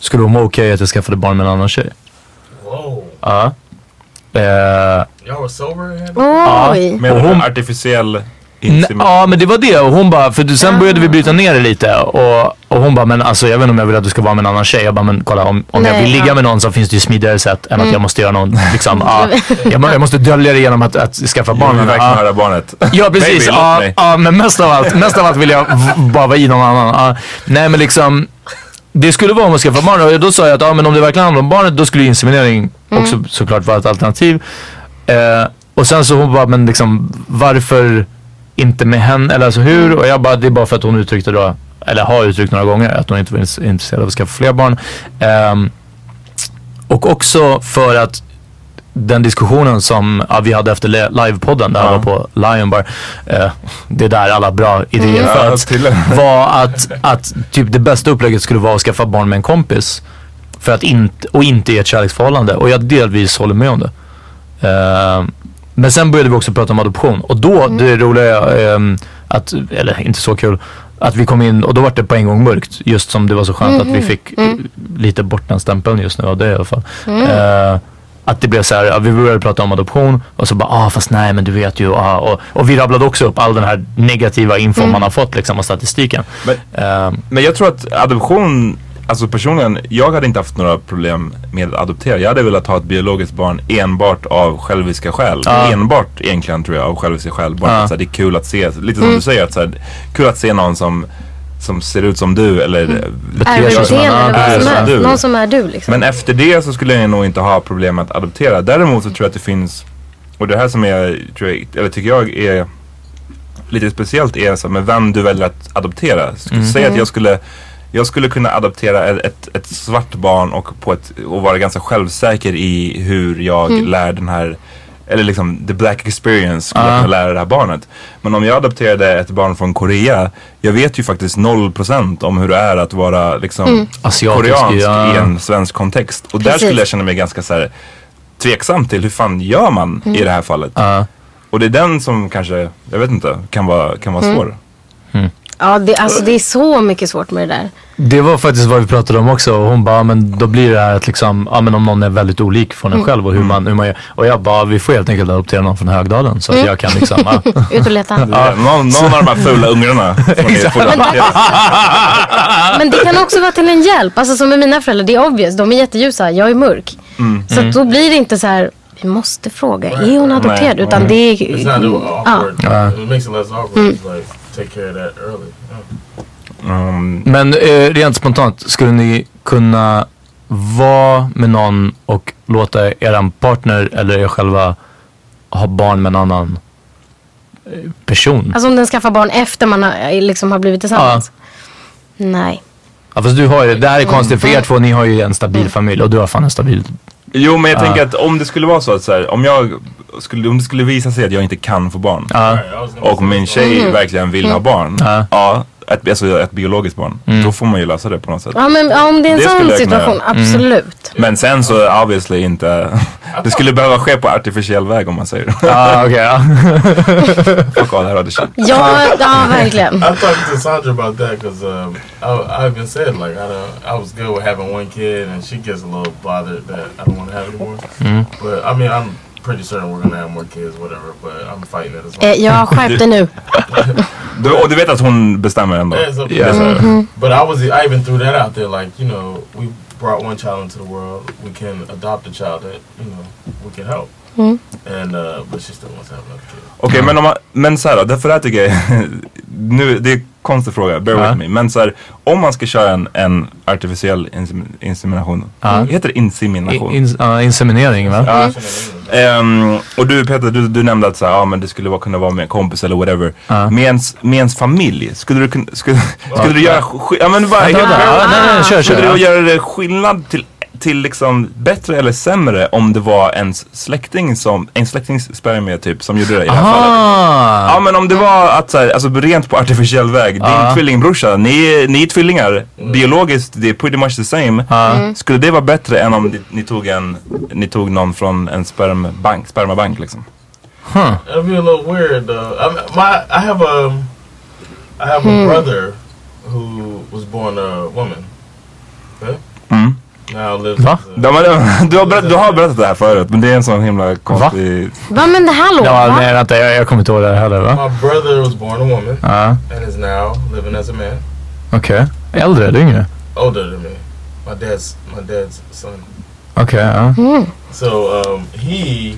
Skulle hon vara okej okay att jag skaffade barn med en annan tjej? Wow. Ja. Uh. Eh, jag var sober. Ja, med hon, artificiell insemination. Ja, men det var det. Och hon bara, för sen ah. började vi bryta ner det lite. Och, och hon bara, men alltså jag vet inte om jag vill att du ska vara med en annan tjej. Jag bara, men kolla, om, om nej, jag vill ligga ja. Med någon så finns det ju smidigare sätt än mm. att jag måste göra någon, liksom, ah, jag, jag måste dölja det genom att, att skaffa barn. Jag vill ah. höra barnet. Ja, precis. Ja, ah, ah, men mest av allt, mest av allt vill jag v- bara vara i någon annan. Ah, nej, men liksom... Det skulle vara om man skaffade barn, och då sa jag att ja, men om det verkligen handlar om barnet, då skulle inseminering mm. också såklart vara ett alternativ. Eh, och sen så hon bara, men liksom, varför inte med henne, eller alltså hur? Och jag bara, det är bara för att hon uttryckte då, eller har uttryckt några gånger, att hon inte var intresserad av att skaffa fler barn. Eh, och också för att den diskussionen som ja, vi hade efter livepodden där ja. Var på Lionbar, eh, det där alla bra idéer mm. föds, ja, var att, att typ det bästa upplägget skulle vara att skaffa barn med en kompis för att inte, och inte i ett kärleksförhållande, och jag delvis håller med om det. Eh, men sen började vi också prata om adoption, och då mm. det roliga eh, att, eller inte så kul att vi kom in, och då var det på en gång mörkt, just som det var så skönt mm. att vi fick mm. lite bort den stämpeln just nu av det i alla fall. Mm. Eh, Att det blev så här, vi började prata om adoption och så bara, ah fast nej men du vet ju ah, och, och vi rabblade också upp all den här negativa info mm. man har fått liksom, och statistiken. Men, um, men jag tror att adoption Alltså personligen, jag hade inte haft några problem med att adoptera. Jag hade velat ha ett biologiskt barn enbart av själviska skäl. Ah. Enbart egentligen tror jag av själviska skäl. Bara ah. att, så här, det är kul att se, lite som mm. du säger, att, så här, kul att se någon som, som ser ut som du eller mm. är, som, som, eller är som, som du. Någon som är du liksom. Men efter det så skulle jag nog inte ha problem att adoptera. Däremot så tror jag att det finns, och det här som jag, tror jag eller tycker jag är lite speciellt är så här, med vem du väljer att adoptera. Skulle mm. säga att jag skulle Jag skulle kunna adoptera ett, ett svart barn och, på ett, och vara ganska självsäker i hur jag mm. lär den här, eller liksom the black experience skulle uh-huh. jag lära det här barnet. Men om jag adopterade ett barn från Korea, jag vet ju faktiskt noll procent om hur det är att vara liksom mm. koreansk ja. i en svensk kontext. Och Precis. Där skulle jag känna mig ganska så här, tveksam till hur fan gör man mm. i det här fallet. Uh-huh. Och det är den som kanske, jag vet inte, kan vara, kan vara mm. svår. Mm. Ja, det, alltså det är så mycket svårt med det där. Det var faktiskt vad vi pratade om också. Och hon bara, men då blir det här att liksom, ja men om någon är väldigt olik från en mm. själv och hur man, hur man gör. Och jag bara, vi får helt enkelt adoptera någon från Högdalen så att mm. jag kan liksom ja. Ut och leta ja, någon, någon av de här fula ungarna. men, men det kan också vara till en hjälp. Alltså som med mina föräldrar, det är obvious. De är jätteljusa, jag är mörk mm. Så mm. då blir det inte så här, vi måste fråga, är hon adopterad? Utan mm. det är It's awkward. Ja. It makes it less awkward mm. like. Take care of that early. Yeah. Um, Men eh, rent spontant, skulle ni kunna vara med någon och låta er partner eller er själva ha barn med en annan person? Alltså om den skaffar barn efter man har, liksom, har blivit tillsammans? Ja. Nej. Ja, fast du har ju, det här är konstigt för er två, ni har ju en stabil familj och du har fan en stabil. Jo, men jag uh. tänker att om det skulle vara så att så här, om jag skulle, om det skulle visa sig att jag inte kan få barn uh. och min tjej mm. verkligen vill mm. ha barn, uh. ja, ett, alltså ett biologiskt barn, mm. då får man ju lösa det på något sätt. Ja, men om det är en det sån situation, kunna, absolut. Mm. Men sen så obviously inte, det skulle behöva ske på artificiell väg om man säger. Ja, okej, ja. Fuck all that other shit. Ja, ja, verkligen. I talked to Sandra about that because um, I, I've been said like I, don't, I was good with having one kid and she gets a little bothered that I don't want to have anymore. Mm. But I mean, I'm pretty certain we're gonna have more kids, whatever, but I'm fighting it as well. Eh, jag skärpte nu. du, och du vet att hon bestämmer ändå. Yeah, so, yeah. Mm-hmm. But I was, I even threw that out there, like, you know, we brought one child into the world, we can adopt a child that, you know, we can help. Mm. And, uh, but she still wants to have another kid. Okej, okay, mm. men om man, men så här då, därför jag tycker jag, nu, det är en konstig fråga, bear uh-huh. with me, men så här, om man ska köra en, en artificiell insemin- insemination, uh-huh. heter det insemination? In, in, uh, inseminering, va? Ja. Mm. Um, och du Peter, du, du nämnde att så här, ja, men det skulle vara, kunna vara med en kompis eller whatever, uh-huh. med, ens, med ens familj, skulle du kunna, skulle, skulle uh-huh. du göra, sk- ja men bara, skulle du göra det skillnad till till liksom bättre eller sämre om det var en släkting som en släktingsspermie typ som gjorde det i det här Aha. fallet. Ja, men om det var att så här, alltså rent på artificiell väg, ah. din tvillingbrorsa, ni ni är tvillingar, mm. biologiskt det är pretty much the same. Ah. Mm. Skulle det vara bättre än om ni tog en ni tog någon från en spermabank, spermabank liksom? Huh. That'd be a little weird. Uh, my, I have a I have a mm. brother who was born a woman. Okay? Mm. No, va? De, du, har berätt, du har berättat det här förut, men det är en sån himla konstig. Va? Va, men det här låter, va? Nej, vänta, jag, jag kommer inte ihåg det här heller, va? My brother was born a woman uh. and is now living as a man. Okej, okay. Äldre eller yngre? Older than me. My dad's, my dad's son. Okej, okay, ja uh. mm. So um, he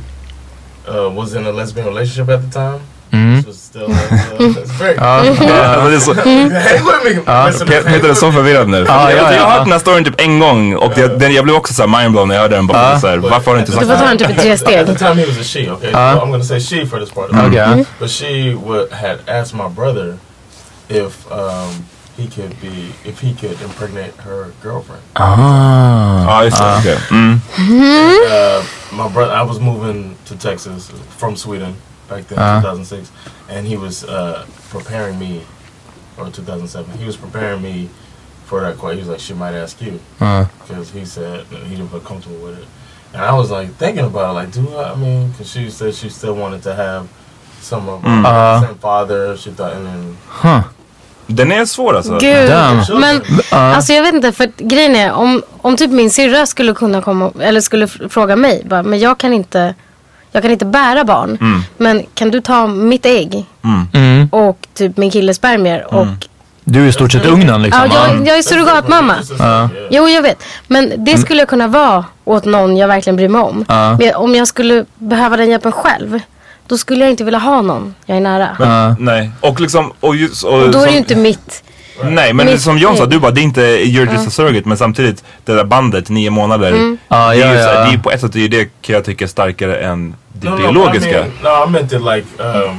uh, was in a lesbian relationship at the time. Mm. So still Peter är så förvirrad nu. ah, ja, ja, Jag har hört den här storyn typ en gång. Och det, den, jag blev också så mindblown när jag hörde den bara, ah. så här, varför har du inte sagt det? Du får ta den typ i tre steg. At the time he was a she, okay? ah. so I'm gonna say she for this part of okay. mm. But she would, had asked my brother If um, he could be If he could impregnate her girlfriend. Ah, ah, ah. Okay. mm. and, uh, My brother, I was moving to Texas from Sweden back then, uh. two thousand six, and he was uh, preparing me, or two thousand seven, he was preparing me for that quote. He was like, she might ask you, because uh. he said he didn't feel comfortable with it. And I was like thinking about it, like, do I, I mean, because she said she still wanted to have some of mm. uh. the same father, she thought, and then... Huh. Den är svår alltså. Gud, men alltså jag vet inte, för grejen är, om, om typ min syrra skulle kunna komma, eller skulle f- fråga mig, bara, men jag kan inte... Jag kan inte bära barn, mm. men kan du ta mitt ägg mm. Mm. och typ min killes spermier och mm. Du är i stort sett ugnan liksom. Ja, jag, jag är surrogatmamma. Ja. Jo, jag vet. Men det skulle jag kunna vara åt någon jag verkligen bryr mig om. Ja. Men om jag skulle behöva den hjälpen själv, då skulle jag inte vilja ha någon jag är nära. Men, ja. Nej, och liksom... Och, just, och, och då är det ju inte mitt... Nej, men mitt, som John sa, du bara, det är inte you're just a surrogate, men samtidigt, det där bandet, nio månader, mm. ah, ja, det är ju så, ja. Det är på ett sätt, det är det kan jag tycka är starkare än det no, biologiska. No, I mean, no, I meant it like, um,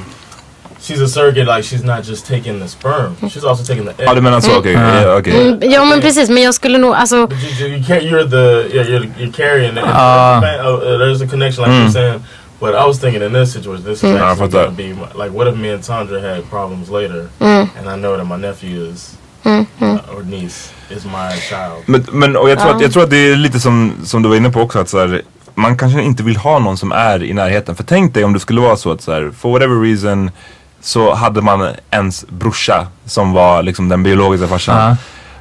she's a surrogate, like she's not just taking the sperm, she's also taking the egg. Ja, ah, du menar så, okej. Okay. Mm. Yeah, okay. Mm, ja, men precis, men jag skulle nog, alltså... You, you can't, you're the, you're, you're, you're carrying it. Uh. There's a connection, like mm. you're saying, but I was thinking in this situation, this is mm. actually mm. going to be, my, like, what if me and Sandra had problems later, mm. and I know that my nephew is, mm. uh, or niece, is my child. Men, men och jag tror, uh. att, jag tror att det är lite som, som du var inne på också, att så här, man kanske inte vill ha någon som är i närheten. För tänk dig om det skulle vara så att så här, for whatever reason, så hade man ens brorsa som var liksom den biologiska farsan. Uh.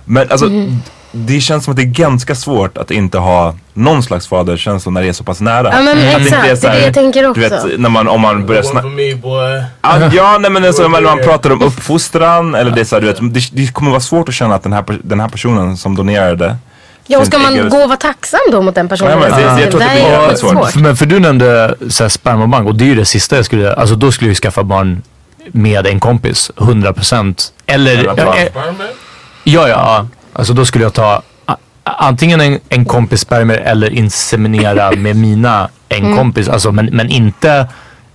Men alltså... Mm. Det känns som att det är ganska svårt att inte ha någon slags faderkänsla när det är så pass nära. Ja, men att exakt, det är så här, det är det jag tänker också. Du vet, när man, om man börjar snacka... Ah, ja, nej, men alltså, när man pratar om uppfostran, eller det är så här, du vet, det, det kommer vara svårt att känna att den här, den här personen som donerade... Ja, och ska man gå och vara tacksam då mot den personen? Ja, men, jag, jag tror att det blir jävligt svårt. Men för du nämnde så här, spermabank, och det är ju det sista jag skulle... Alltså, då skulle jag skaffa barn med en kompis, hundra procent. Eller... eller ja, ja. Alltså då skulle jag ta a- antingen en, en kompis spermier eller inseminera med mina en mm. kompis. Alltså, men, men inte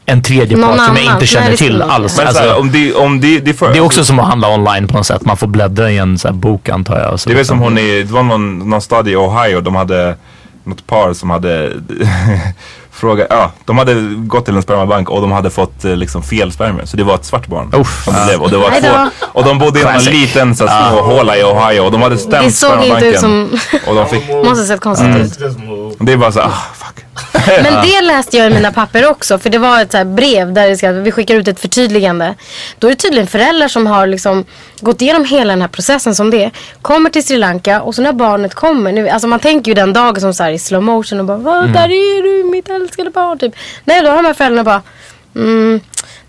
en tredje part som jag inte känner till alls. Men, alltså, om det, om det, det, för, det är också som att handla online på något sätt. Man får bläddra i en så här, bok antar jag. Så det, är som hon är, det var någon, någon stad i Ohio. De hade något par som hade... Fråga, ja, de hade gått till en spermabank och de hade fått liksom, fel spermier. Så det var ett svart barn. Uff, som blev, och, det var två, och de bodde i en liten så här, små håla i Ohio. Och de hade stämt spermabanken. Som... Och de fick... Måste sett konstigt mm. ut. Det är bara så ah, fuck. Men det läste jag i mina papper också. För det var ett så här brev där det ska, vi skickar ut ett förtydligande. Då är det tydligen föräldrar som har liksom gått igenom hela den här processen som det är. Kommer till Sri Lanka och så när barnet kommer nu, alltså man tänker ju den dagen som så här i slow motion och bara, vad där är du mitt älskade barn typ. Nej, då har de här föräldrarna bara mm,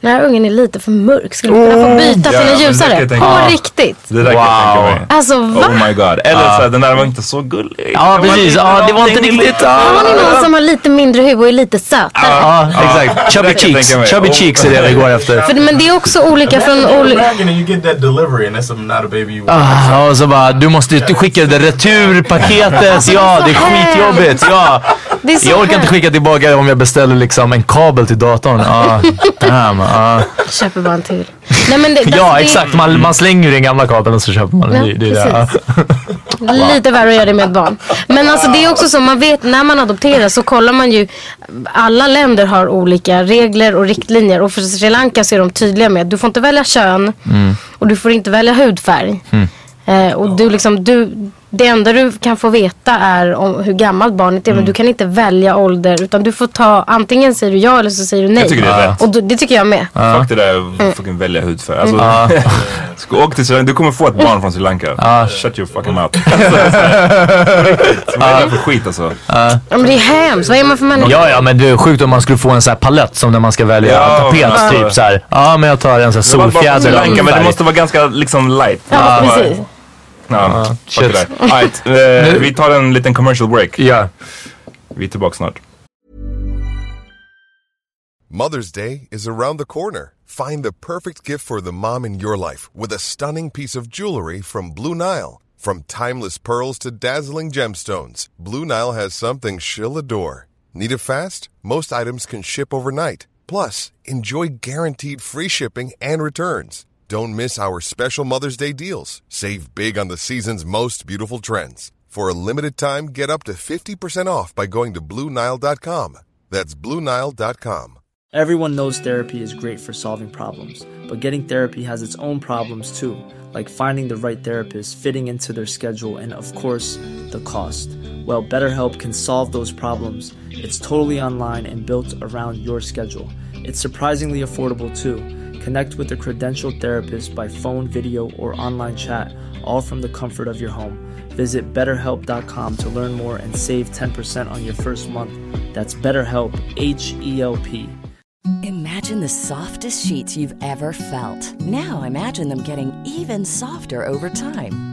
den här ungen är lite för mörk. Skulle oh, kunna få byta till en ljusare. På ah, riktigt. Det där wow. Kan alltså va? Oh my god. Eller ah. så här, den där var inte så gullig. Ja ah, precis. Ja ah, det var inte riktigt. Ah. Han är någon som har lite mindre huvud och är lite sötare. Ja ah, ah, exakt. Chubby cheeks. Chubby cheeks är det vi går efter. För, men det är också olika från olika. You get that delivery and that's not a baby. Ah, och så bara du måste ju skicka det returpaketet. Ja det är skitjobbigt. Ja. Jag orkar inte skicka tillbaka om jag beställer liksom en kabel till datorn. Ja. Ah, Uh. Köper man till. Nej, men det, ja, exakt. Man, man slänger ju den gamla kabeln och så köper man den. Ja, lite värre att göra det med ett barn. Men alltså det är också så, man vet när man adopterar så kollar man ju, alla länder har olika regler och riktlinjer. Och för Sri Lanka så är de tydliga med att du får inte välja kön mm. och du får inte välja hudfärg. Mm. Eh, och du liksom, du, det enda du kan få veta är om hur gammalt barnet är mm. men du kan inte välja ålder utan du får ta, antingen säger du ja eller så säger du nej. Jag tycker det är rätt. Och du, det tycker jag med. Uh. Fuck det där mm. fucking välja hudfärg. Alltså, mm. uh. åk till Sri Lanka, du kommer få ett barn från Sri Lanka. Uh. Shut your fucking mouth. Vad är det för skit alltså? Uh. Ja, men det är hemskt, vad är man för människa? Ja, ja men det är sjukt om man skulle få en sån här palett som när man ska välja ja, tapet uh. typ så här. Ja men jag tar en sån här solfjäder. Sri Lanka, men det måste vara ganska liksom light. Ja uh. precis. Ja, no, uh, right. uh, vi tar en liten commercial break. Yeah. Vi är tillbaka snart. Mother's Day is around the corner. Find the perfect gift for the mom in your life with a stunning piece of jewelry from Blue Nile. From timeless pearls to dazzling gemstones, Blue Nile has something she'll adore. Need it fast? Most items can ship overnight. Plus, enjoy guaranteed free shipping and returns. Don't miss our special Mother's Day deals. Save big on the season's most beautiful trends. For a limited time, get up to fifty percent off by going to Blue Nile dot com. That's Blue Nile dot com. Everyone knows therapy is great for solving problems, but getting therapy has its own problems too, like finding the right therapist, fitting into their schedule, and of course, the cost. Well, BetterHelp can solve those problems. It's totally online and built around your schedule. It's surprisingly affordable too. Connect with a credentialed therapist by phone, video, or online chat, all from the comfort of your home. Visit better help dot com to learn more and save ten percent on your first month. That's BetterHelp, H E L P. Imagine Imagine the softest sheets you've ever felt. Now imagine them getting even softer over time.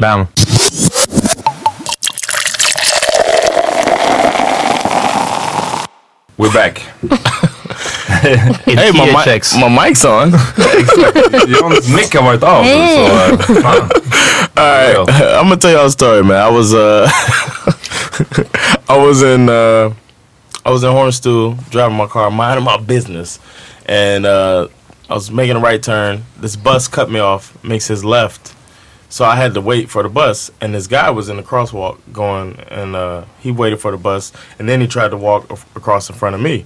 Bam. We're back. Hey, my, my mic's on. John's mic har varit av. Hey. Så, uh, all right, I'm gonna tell y'all a story, man. I was uh, I was in uh, I was in Hornstool driving my car, minding my business, and uh, I was making a right turn. This bus cut me off, makes his left. So I had to wait for the bus, and this guy was in the crosswalk going, and uh, he waited for the bus, and then he tried to walk af- across in front of me.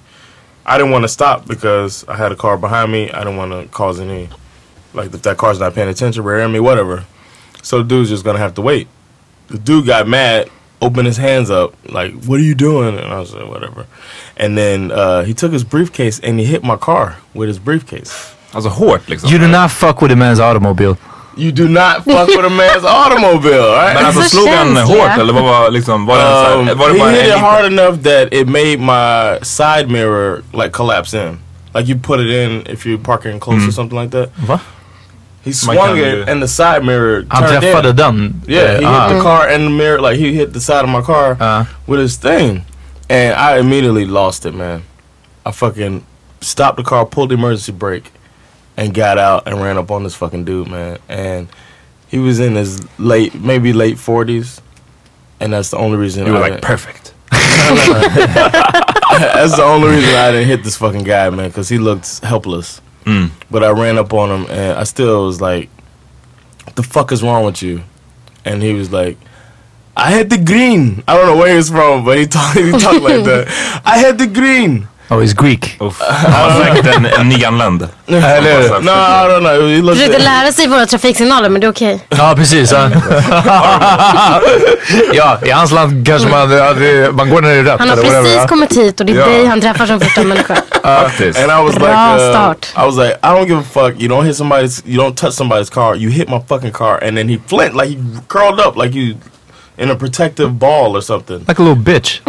I didn't want to stop because I had a car behind me. I didn't want to cause any, like, if that car's not paying attention, rear me, whatever. So the dude's just going to have to wait. The dude got mad, opened his hands up, like, what are you doing? And I was like, whatever. And then uh, he took his briefcase, and he hit my car with his briefcase. I was a hort. Like, you do right. Not fuck with a man's automobile. You do not fuck with a man's automobile, right? Men alltså slog han hårt eller vad var liksom var det var det bara hit it hard enough that it made my side mirror like collapse in. Like you put it in if you're parking close mm. or something like that. What? He swung it and the side mirror turned in. Father done. Yeah, he uh. hit the car and the mirror, like he hit the side of my car uh. with his thing. And I immediately lost it, man. I fucking stopped the car, pulled the emergency brake. And got out and ran up on this fucking dude, man. And he was in his late, maybe late forties. And that's the only reason. You were I like, perfect. No, no, no. That's the only reason I didn't hit this fucking guy, man. Because he looked helpless. Mm. But I ran up on him and I still was like, what the fuck is wrong with you? And he was like, I had the green. I don't know where he was from, but he talked he talked like that. I had the green. Oh, he's Greek. Han var säkert en, en nyanländ. Nej, no, no, I don't know. Du försökte lära sig våra trafiksignaler, men det är okej. Okay. Ja, precis. Ja. Ja, i hans land kanske man, man går ner i rött. Han har precis kommit hit och det är dig han träffar som första människa. Faktiskt. Uh, like, bra uh, start. I was like, I don't give a fuck. You don't hit somebody's, you don't touch somebody's car. You hit my fucking car. And then he flint, like he curled up, like you in a protective ball or something. Like a little bitch.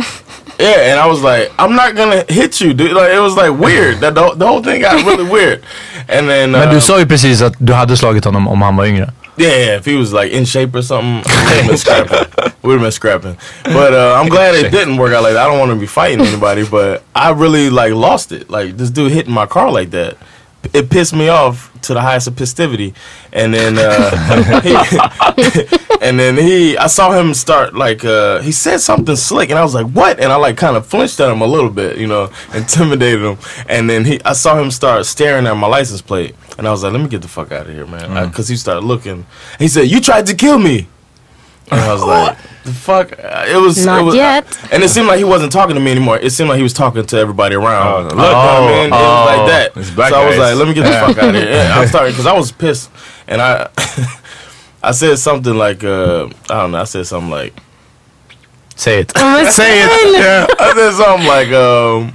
Yeah, and I was like, I'm not gonna hit you, dude. Like, it was like weird. That the, the whole thing got really weird. And then. Uh, Men du sa ju precis att du hade slagit honom om han var yngre. Yeah, yeah, if he was like in shape or something, we'd have been scrapping. We'd have been scrapping. But uh, I'm glad it didn't work out like that. I don't want to be fighting anybody, but I really like lost it. Like this dude hitting my car like that. It pissed me off to the highest of festivity, and then uh, he, and then he, I saw him start like uh, he said something slick, and I was like, "What?" And I like kind of flinched at him a little bit, you know, intimidated him, and then he, I saw him start staring at my license plate, and I was like, "Let me get the fuck out of here, man," because mm. he started looking. He said, "You tried to kill me," and I was like, "The fuck!" It was not it was, yet, I, and it seemed like he wasn't talking to me anymore. It seemed like he was talking to everybody around. Look, oh, man, oh, it was like that. So guys. I was like, "Let me get yeah. the fuck out of here." Yeah, I'm sorry because I was pissed, and I, I said something like, uh, I don't know. I said something like, "Say it, say it." Yeah, I said something like, um,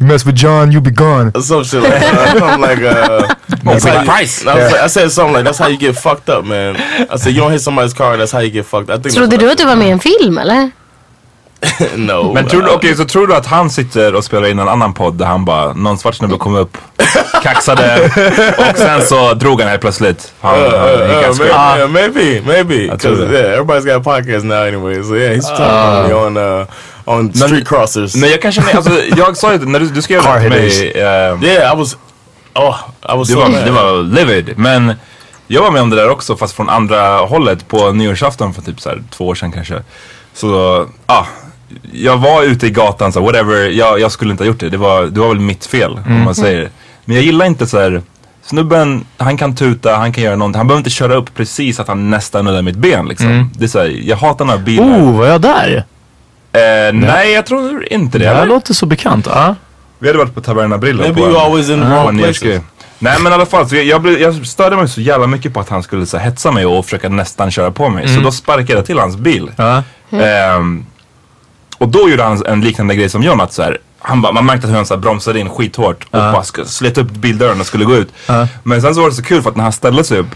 "You mess with John, you be gone." Or some shit like that. I'm like, uh, that's how you, price. I, was yeah. like, I said something like, "That's how you get fucked up, man." I said, "You don't hit somebody's car, that's how you get fucked up." I think. Trodde du att du var med i en film, eller? No. Men tror du, okej, okay, så tror du att han sitter och spelar in en annan podd där han bara, någon svart snubbe kom upp, kaxade och sen så drog han här plötsligt. Han, uh, uh, uh, maybe, yeah, maybe, maybe. Because yeah, everybody's got a podcast now anyway. So yeah, he's talking uh. on uh, on street crossers. Nej, jag kanske, alltså, jag sa ju när du, du skrev till mig. Um, yeah, I was, oh, I was. Det var, det var livid, men. Jag var med om det där också, fast från andra hållet på nyårsafton för typ så här, två år sedan kanske. Så, ah, jag var ute i gatan så whatever, jag, jag skulle inte ha gjort det. Det var, det var väl mitt fel, mm. om man säger. Men jag gillar inte så här, snubben, han kan tuta, han kan göra någonting. Han behöver inte köra upp precis att han nästan nuddar mitt ben liksom. Mm. Det är så här, jag hatar den här bilen. Oh, var jag där? Eh, nej. nej, jag tror inte det. Det här låter så bekant, ja. Uh. Vi hade varit på Taverna Brillo. Maybe you always in wrong place. Nej, men i alla fall, så jag, jag, jag störde mig så jävla mycket på att han skulle så här, hetsa mig och försöka nästan köra på mig. Mm. Så då sparkade jag till hans bil. Uh-huh. Mm. Eh, och då gjorde han en liknande grej som Jonathan. Så här, han ba, man märkte att hur han så här, bromsade in skithårt och uh-huh. bara slet upp bildörren och skulle gå ut. Uh-huh. Men sen så var det så kul för att när han ställde sig upp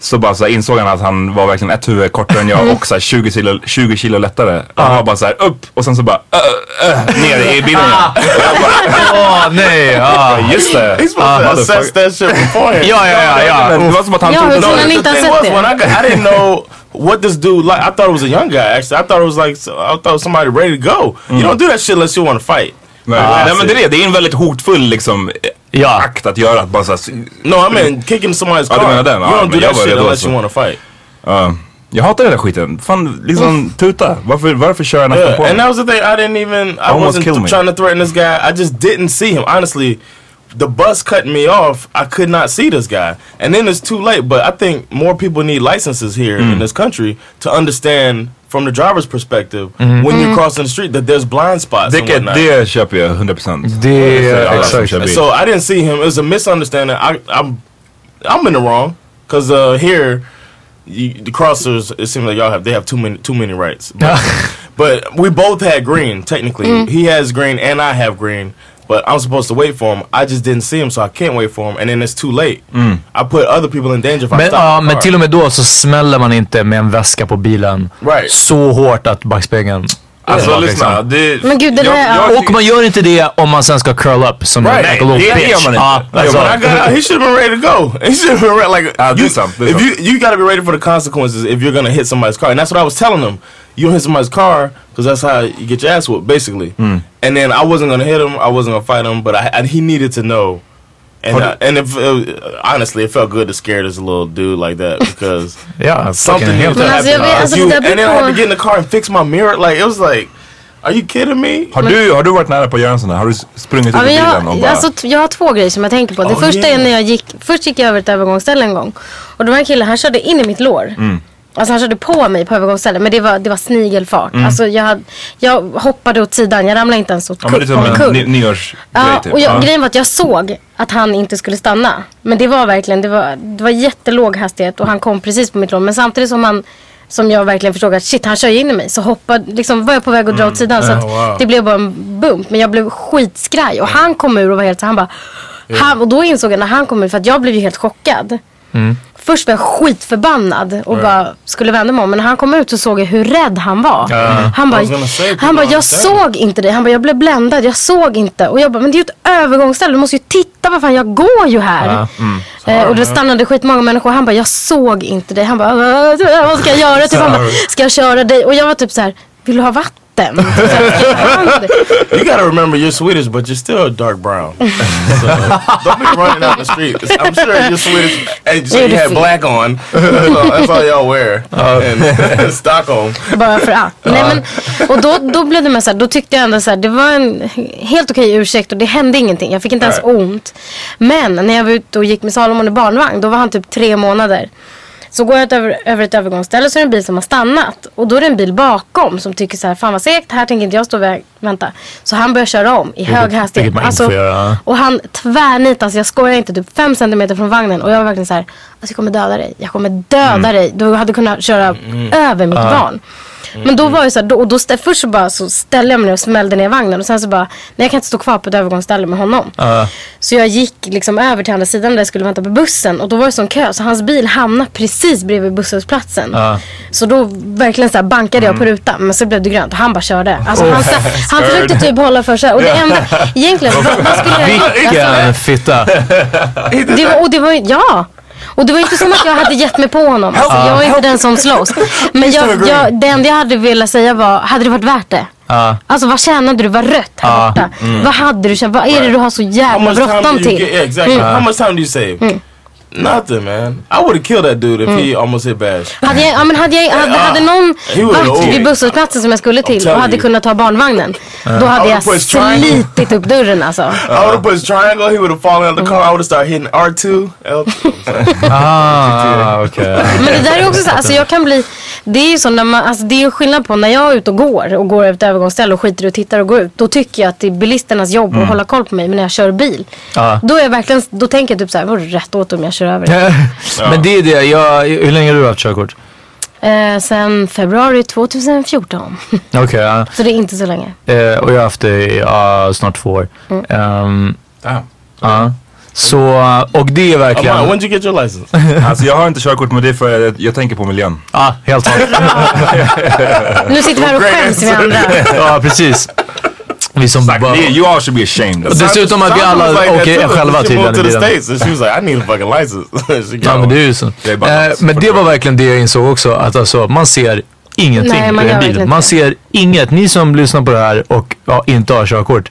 så bara så här, insåg han att han var verkligen ett huvud kortare än jag och så här, tjugo kilo lättare. Och han var bara så här upp och sen så bara uh, uh, ner i bilen. Åh oh, nej. Oh, just det. Uh, Sets that shit before him. Ja, ja, ja. ja. Det var som att han trodde att det var when I, I didn't know what this dude like. I thought it was a young guy actually. I thought it was like I thought it was somebody ready to go. Mm. You don't do that shit unless you want to fight. Nej, ah, nej men det är det. Det är en väldigt hotfull liksom ja. Akt att göra att bara så här, no, I mean kicking somebody's car. Ja, menar den. You don't do that shit unless you want to fight. Uh, jag hatar den där skiten. Fan liksom tuta. Varför varför kör han yeah. nästan på? And that was the thing. I didn't even I Almost wasn't trying to threaten this guy. I just didn't see him. Honestly, the bus cut me off. I could not see this guy. And then it's too late, but I think more people need licenses here mm. in this country to understand from the driver's perspective mm-hmm. when you're crossing the street that there's blind spots they and whatnot. Det köper jag hundra procent. Det exakt. So I didn't see him. It was a misunderstanding. I, I'm I'm in the wrong because uh, here you, the crossers it seems like y'all have they have too many too many rights. But, but we both had green technically. Mm. He has green and I have green. But I'm supposed to wait for him. I just didn't see him, so I can't wait for him. And then it's too late. Mm. I put other people in danger if I men, stop ja, men till och med då så smäller man inte med en väska på bilen right. så hårt att backspegeln... Alltså, alltså lyssna, det, men gud, det jag, jag, jag, och man gör inte det om man sen ska curl up som right. en ekolog bitch. Det gör man inte. Ah, alltså. Like, when I got out, he should have been ready to go. He should have been ready, like, ah, you, if you, you gotta be ready for the consequences if you're gonna hit somebody's car. And that's what I was telling him. You hit somebody's car, because that's how you get your ass whooped, basically. Mm. And then I wasn't gonna hit him, I wasn't gonna fight him, but I, I, he needed to know. And, I, and if, uh, honestly, it felt good to scare this little dude like that because yeah, something happened. Alltså, you, and then I had to get in the car and fix my mirror. Like it was like, are you kidding me? Har du har du varit nära på att göra en sån där? Har du sprungit ut i bilen och bara? Alltså, jag har två grejer som jag tänker på. Det oh, första yeah. är när jag gick först gick jag över ett övergångsställe en gång och då var en kille han körde in i mitt lår. Mm. Alltså han körde på mig på övergångsstället. Men det var, det var snigelfart. Mm. Alltså jag, hade, jag hoppade åt sidan. Jag ramlade inte ens åt kurv. Ja, men det är en nyårsgrej ja, typ. Och jag, ja. Grejen var att jag såg att han inte skulle stanna. Men det var verkligen, det var, det var jättelåg hastighet. Och han kom precis på mitt lån. Men samtidigt som han, som jag verkligen förstod att shit, han kör ju in i mig. Så hoppade, liksom var jag på väg att dra åt sidan. Mm. Så att wow. det blev bara en bump. Men jag blev skitskraj. Och han kom ur och var helt så han bara yeah. han, och då insåg jag när han kom ur. För att jag blev ju helt chockad. Mm. Först var jag skitförbannad och right. bara skulle vända mig om. Men när han kom ut så såg jag hur rädd han var. Uh, han bara, han bara jag såg inte det. Han bara, jag blev bländad, jag såg inte. Och jag bara, men det är ju ett övergångsställe. Du måste ju titta, vad fan, jag går ju här. Uh, mm. eh, och det stannade skitmånga människor. Han bara, jag såg inte det. Han bara, vad ska jag göra? Typ, han bara, ska jag köra dig? Och jag var typ så här, vill du ha vatten? You gotta remember you're Swedish, but you're still dark brown. So don't be running down the street. I'm sure you're Swedish. And so you had black on. That's all y'all wear. In Stockholm. Bara för att. Nej men och då då blev det med så här, då tyckte jag ändå så här, det var en helt okej ursäkt och det hände ingenting. Jag fick inte ens ont. Men när jag var ute och gick med Salomon i barnvagn, då var han typ tre månader. Så går jag över, över ett övergångsställe så är det en bil som har stannat. Och då är det en bil bakom som tycker så här, fan vad segt, här tänker inte jag stå och vänta. Så han börjar köra om i hög hastighet. Alltså, och han tvärnitas, alltså, jag skojar inte, typ fem centimeter från vagnen. Och jag var verkligen så här, alltså, jag kommer döda dig, jag kommer döda mm. dig. Du hade kunnat köra mm. över mitt ah. barn. Men då var jag så här, då, och då stä, först så bara så ställde jag mig ner och smällde ner vagnen. Och sen så bara, nej jag kan inte stå kvar på ett övergångsställe med honom. Uh. Så jag gick liksom över till andra sidan där jag skulle vänta på bussen. Och då var det sån kö, så hans bil hamnade precis bredvid busshållplatsen. Uh. Så då verkligen så här bankade mm. jag på rutan. Men så blev det grönt och han bara körde. Alltså oh, han, så, han försökte typ hålla för sig. Och det enda, egentligen, vad, vad skulle jag göra? Fitta. Det var, och det var ju, ja. Och det var inte som att jag hade gett mig på honom. Alltså, jag var inte den som slåss. Men jag, jag, det enda jag hade velat säga var, hade det varit värt det? Uh. Alltså vad tjänade du? Vad rött här borta? Uh. Mm. Vad hade du tjänat? Vad är det du har så jävla bråttom till? Yeah, exactly. Mm. How much time do you save? Mm. Nothing, man. I would have killed that dude if mm. he almost hit bash. Hade jag, ja, men hade jag hade, hade någon varit vid busshållplatsen som jag skulle till och hade kunnat ta barnvagnen, uh, då hade jag slitit upp dörren alltså. Uh, I would have pushed triangle, he would have fallen out of the car, I would have started hitting R two. Ah, okay. Men det där är också så, alltså jag kan bli, det är ju så när man, alltså det är skillnad på när jag är ute och går och går ut övergångsställe och skiter och tittar och går ut, då tycker jag att det är bilisternas jobb mm. att hålla koll på mig, men när jag kör bil, uh. då är jag verkligen, då tänker jag typ så här, var det rätt åt om jag kör över det? Ja. Men det är det, jag, hur länge har du haft körkort? Eh, sen februari tjugo fjorton. Okej, okay, ja. Så det är inte så länge. Eh, och jag har haft det i uh, snart två år. Mm. Um, ah, okay. uh. Så, och det är verkligen... Oh, when did you get your license? Alltså jag har inte körkort med det för jag, jag tänker på miljön. Ja, ah, helt sant. Nu sitter vi här och skäms med andra. Ja, precis. Vi som like, bara... You all should be ashamed. Och dessutom att vi alla åker själva till den bilen. She was like, I need a fucking license. Ja, men det är ju så. Det är bara, eh, men det var verkligen det jag insåg också. Att alltså, man ser ingenting. Nej, man, bil. man ser inget. Ni som lyssnar på det här och ja, inte har körkort.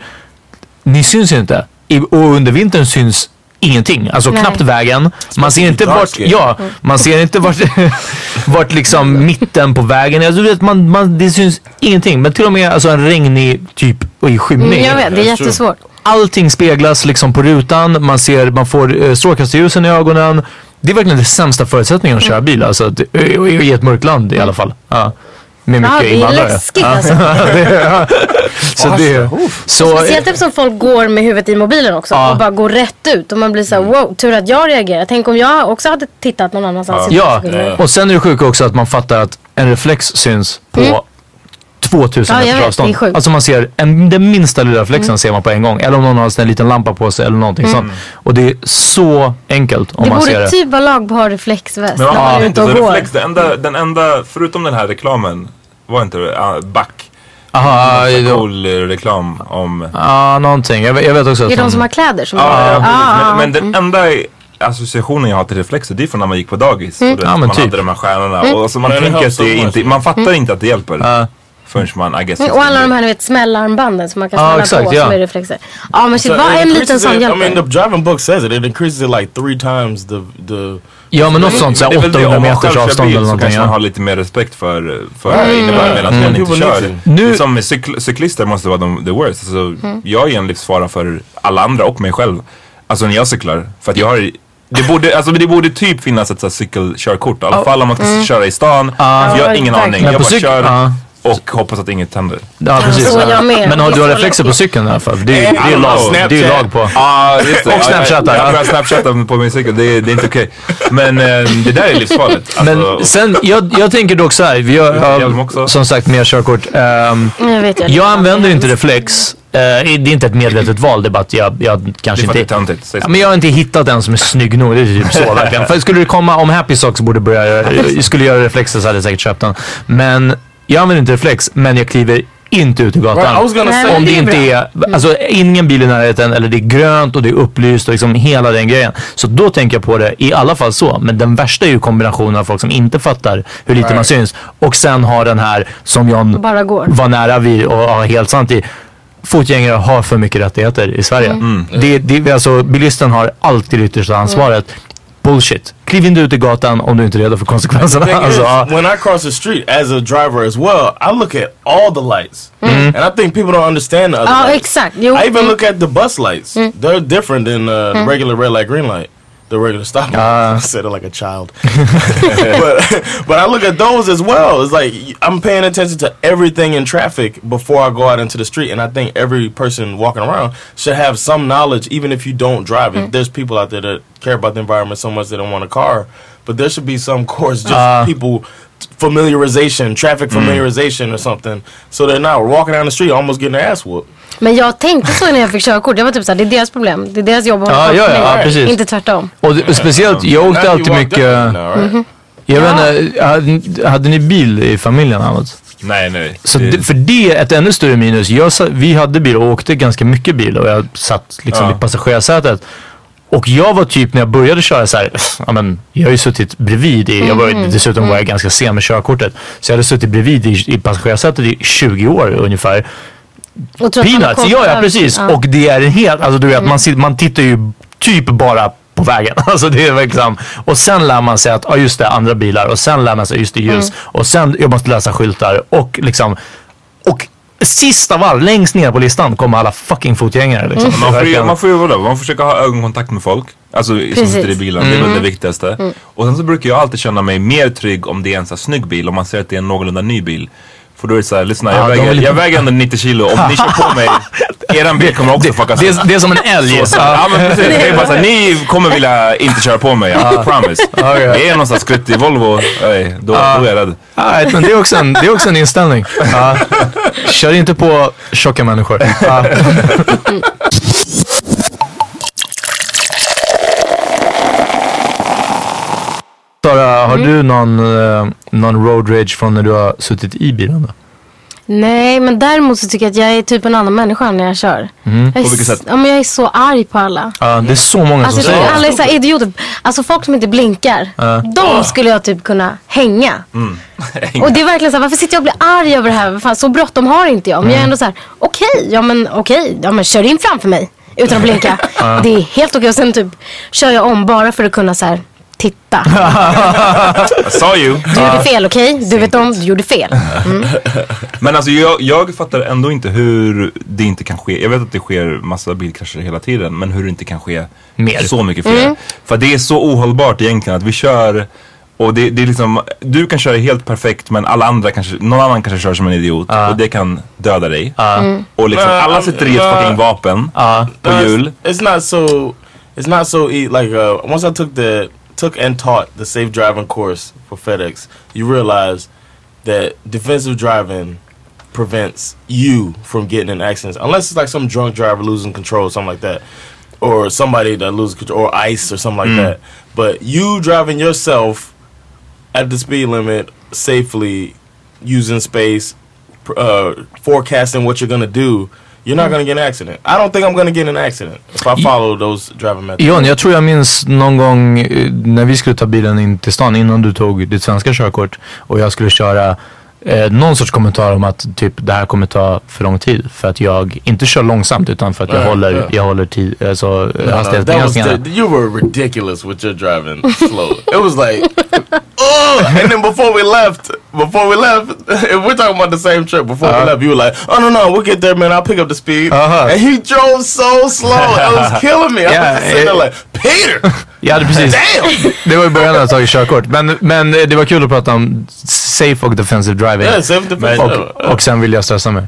Ni syns ju inte. I, och under vintern syns ingenting. Alltså nej. Knappt vägen. Man ser inte vart... Ja, man ser inte vart, vart liksom mitten på vägen. Alltså, du vet, man, man, det syns ingenting. Men till och med alltså, en regnig typ och i skymning. Jag vet, det är jättesvårt. Allting speglas liksom på rutan. Man ser, man får eh, strålkastarljusen i ögonen. Det är verkligen det sämsta förutsättningen att köra bil. Alltså, i ett mörkt land i alla fall. Ja. Med mycket ja, det är läskigt alltså. Så det är så speciellt typ som folk går med huvudet i mobilen också ja. Och bara går rätt ut och man blir så här, wow, tur att jag reagerar. Tänk om jag också hade tittat någon annanstans. Ja, ja. Och sen är det sjukt också att man fattar att en reflex syns på mm. tvåtusen ja, meters avstånd. Alltså man ser en, den minsta lilla reflexen mm. ser man på en gång. Eller om någon har en liten lampa på sig eller någonting mm. sånt. Och det är så enkelt om det man ser det. Det borde typ vara lag på reflexväst. Men man ja, inte så reflex, den, enda, den enda, förutom den här reklamen, var inte det? Ah, back. Aha, en cool reklam om... Ja, ah, någonting. Jag, jag vet också att det är de som har kläder som ah, har... Ja, ah, men, men den enda... associationen jag har till reflexer, det är från när man gick på dagis. Mm. Och det, ja, man typ. hade de här stjärnorna. Mm. Och alltså, man tänker att det inte... Man fattar mm. inte att det hjälper. Uh. Man, I guess, mm, och alla de här vet, smällarmbanden som man kan smälla ah, exakt, på yeah. som är reflexer. Ja, men shit, so vad en liten sån hjälper. I mean, the driving book says it, it increases it like three times the... the ja, men något sånt, såhär åttahundra meters avstånd eller någonting. Så man har lite mer respekt för, för mm. det innebär medan mm. man inte kör. Nu, som cykl- cyklister måste vara de, the worst. Alltså, mm. Jag är en livsfara för alla andra och mig själv. Alltså när jag cyklar. För att jag har... Det borde, alltså, det borde typ finnas ett såhär cykelkörkort. I alla fall om man ska mm. köra i stan. Uh, jag har ingen aning. Jag bara kör... Och hoppas att inget händer. Ja, precis. Men har du reflexer på cykeln i alla fall? Det är ju lag, lag på. Ah, just det. Och snapchattar. Jag har snapchattat på min cykel. Det är, det är inte okej. Okay. Men eh, det där är livsfarligt. Alltså. Men sen, jag, jag tänker dock så här. Vi har, som sagt, mer körkort. Um, jag, vet jag, jag använder inte reflex. Uh, det är inte ett medvetet val, det är bara att jag, jag kanske inte... Tantigt, ja, men jag har inte hittat en som är snygg nog, det är typ så verkligen. För skulle det komma, om Happy Socks borde börja, jag skulle göra reflexer så hade jag säkert köpt den. Men... Jag använder inte reflex, men jag kliver inte ut i gatan. Right, om det inte är, alltså ingen bil i närheten, eller det är grönt och det är upplyst och liksom hela den grejen. Så då tänker jag på det i alla fall så. Men den värsta är ju kombinationen av folk som inte fattar hur lite right. man syns. Och sen har den här som John bara går. Var nära vid och har helt sant i. Fotgängare har för mycket rättigheter i Sverige. Mm. Det, det, alltså, bilisten har alltid yttersta ansvaret. Mm. Bullshit. Kliv inte ut i gatan om du inte är redo för konsekvenserna. Alltså, ah. When I cross the street as a driver as well, I look at all the lights. Mm. And I think people don't understand the other oh, lights. Exakt. Jo. I even mm. look at the bus lights. Mm. They're different than uh, mm. the regular red light, green light. The regular stop light. Uh. I said it like a child. but, but I look at those as well. It's like I'm paying attention to everything in traffic before I go out into the street. And I think every person walking around should have some knowledge, even if you don't drive. Mm. If there's people out there that care about the environment so much they don't want a car. But there should be some course, just uh. people... familiarization, traffic familiarization mm. or something. So they're now walking down the street almost getting their ass whooped. Men jag tänkte så när jag fick körkort. Det var typ såhär, det är deras problem. Det är deras jobb. Ja, ja, ja, ja, precis. Inte tvärtom. Och det, speciellt, jag åkte alltid mycket... Now, right? mm-hmm. Jag ja. menar, hade, hade ni bil i familjen? Annars? Nej, nej. Så det, för det är ett ännu större minus. Jag, vi hade bil och åkte ganska mycket bil. Och jag satt liksom ja. i passagerarsätet. Och jag var typ, när jag började köra så här, ja men, jag har ju suttit bredvid i, jag var, dessutom var jag ganska sen med körkortet. Så jag hade suttit bredvid i, i passagerarsätet i tjugo år ungefär. Peanuts, ja, ja precis. Ja. Och det är en helt, alltså du vet, mm. man, man tittar ju typ bara på på vägen. Alltså det är liksom, och sen lär man sig att ja, just det, andra bilar, och sen lär man sig just det, ljus, mm. och sen jag måste läsa skyltar och liksom, och sista var längst ner på listan kommer alla fucking fotgängare liksom. Mm. Man får ju, man får ju vadå? Man försöker ha ögonkontakt med folk. Alltså precis. Som sitter i bilen, det är väl det viktigaste. Mm. Och sen så brukar jag alltid känna mig mer trygg om det är en så här snygg bil, om man ser att det är en någorlunda ny bil. För då är det så här, lyssna, ah, jag, väger, jag väger ändå nittio kilo. Om ni kör på mig, eran bil kommer också fuckas. Det, det är som en älg. Ja, men precis. Det är bara så här, ni kommer vilja inte köra på mig, I promise. Okay. Det är någon sån skrutt i Volvo, oj, då, ah. då är jag rädd. Ah, men det är också en, det är också en inställning. Ah. Kör inte på tjocka människor. Ah. Sara, har mm. du någon, eh, någon road rage från när du har suttit i bilen då? Nej, men däremot så tycker jag att jag är typ en annan människa när jag kör. Mm. Jag, är, på vilket sätt? Ja, men jag är så arg på alla. Ja, det är så många alltså, som säger det. Alla är så här idioter. Alltså folk som inte blinkar, äh. de skulle jag typ kunna hänga. Mm. hänga. Och det är verkligen så här, varför sitter jag och blir arg över det här? Fan, så bråttom har inte jag. Men mm. jag är ändå så här, okej, okay, ja men okej, okay, ja men kör in framför mig utan att blinka. Det är helt okej. Okay. Och sen typ kör jag om bara för att kunna så här... titta. Sa ju. Du gjorde fel, okej? Okay? Du vet om, du gjorde fel. Mm. Men alltså jag, jag fattar ändå inte hur det inte kan ske. Jag vet att det sker massa bilkrascher hela tiden, men hur det inte kan ske mer. Så mycket fler. Mm. För det är så ohållbart egentligen att vi kör, och det, det är liksom, du kan köra helt perfekt, men alla andra kanske, någon annan kanske kör som en idiot, uh. och det kan döda dig. Uh. Mm. Och liksom alla sitter i ett fucking vapen uh. på jul. It's not so, it's not so like uh, once I took the took and taught the safe driving course for FedEx, you realize that defensive driving prevents you from getting in accidents. Unless it's like some drunk driver losing control, something like that. Or somebody that loses control, or ice or something like mm. that. But you driving yourself at the speed limit, safely, using space, uh, forecasting what you're going to do, you're not gonna get an accident. I don't think I'm gonna get an accident if I follow those driving methods. John, jag tror jag minns någon gång när vi skulle ta bilen in till stan innan du tog ditt svenska körkort, och jag skulle köra eh, någon sorts kommentar om att typ det här kommer ta för lång tid för att jag inte kör långsamt utan för att jag yeah, håller yeah. jag håller tid alltså hastighetsbegränsningarna. You were ridiculous with your driving slow. It was like oh, and then before we left Before we left, if we're talking about the same trip, before uh-huh. we left, you were like, oh, no, no, we'll get there, man. I'll pick up the speed. Uh-huh. And he drove so slow. It was killing me. I yeah, was sitting there like, Peter! Ja, det precis. Damn! Det var ju början när jag tog körkort. Men, men det var kul att prata om safe och defensive driving. Yeah, safe defensive. Och, och sen vill jag stressa mig.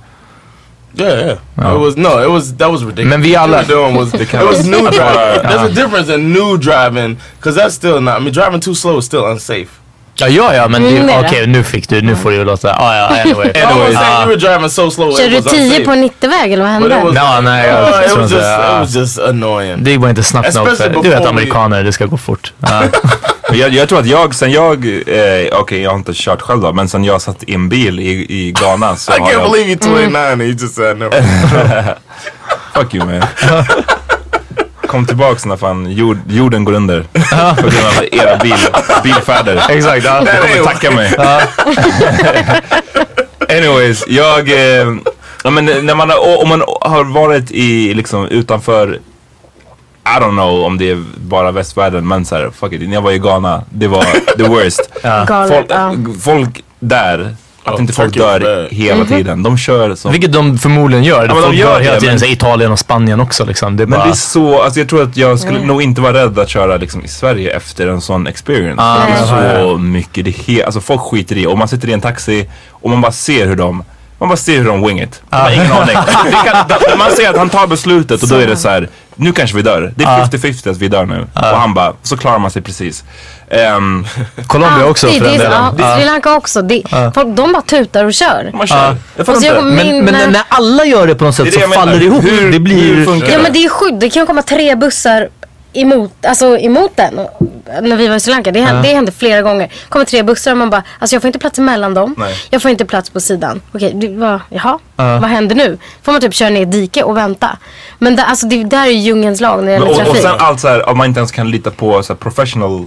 Yeah, yeah. Oh. It was, no, it was, that was ridiculous. Men vi alla... was, it was new driving. There's a difference in new driving, because that's still not, I mean, driving too slow is still unsafe. Ja, ja, ja, men mm, okej, okay, nu fick du, nu får du låta, ah, ja, anyway. anyway uh, you were so slow, kör du tio på nittioväg eller vad hände? No, like, nej, jag uh, it was just, uh, it was just annoying. Det var inte snabbt nog, du vet amerikaner, det ska gå fort. Uh. jag, jag tror att jag, sen jag, eh, okej, okay, jag har inte kört själv då, men sen jag satt i en bil i, i Ghana så I har can't jag... believe you're twenty-nine mm. and you just said no. Fuck you, man. Kom tillbaks när fan jord, jorden går under på grund av era bil, bilfärder. Exakt, ja. Du kommer tacka mig. Anyways, jag... Eh, ja, men när man har, om man har varit i, liksom, utanför... I don't know om det är bara västvärlden, men så här, fuck it. När jag var i Ghana, det var the worst. Ja. Folk, folk där... Att inte folk dör hela mm-hmm. tiden. De kör som... Vilket de förmodligen gör. Ja, de folk gör dör hela tiden men... i Italien och Spanien också. Liksom. Det är men bara... det är så... Alltså, jag tror att jag skulle mm. nog inte vara rädd att köra liksom, i Sverige efter en sån experience. Ah, det är mm. så mycket. Det he... Alltså folk skiter i. Och man sitter i en taxi och man bara ser hur de... Man bara ser hur de wing it. Man, ah. ingen aning. Kan, man ser att han tar beslutet och då är det så här... Nu kanske vi dör. Det är fifty-fifty att vi dör nu. Uh. Och han bara, så klarar man sig precis. Um, Colombia ah, också för den delen. Uh, Sri Lanka också. De, uh. folk, de bara tutar och kör. Man kör. Uh. Jag och jag men, min, men när... när alla gör det på något sätt så faller menar. Det ihop. Hur, det blir... hur funkar det? Ja, men det är skydd. Det kan ju komma tre bussar emot, alltså, emot den. När vi var i Sri Lanka. Det hände, uh. det hände flera gånger. Kommer tre bussar och man bara, alltså jag får inte plats mellan dem. Nej. Jag får inte plats på sidan. Okej, du, va, jaha. Uh. Vad händer nu? Får man typ köra ner dike och vänta. Men det, alltså, det där är ju djungens lag när det gäller trafik. Och sen allt så här, om man inte ens kan lita på så här, professional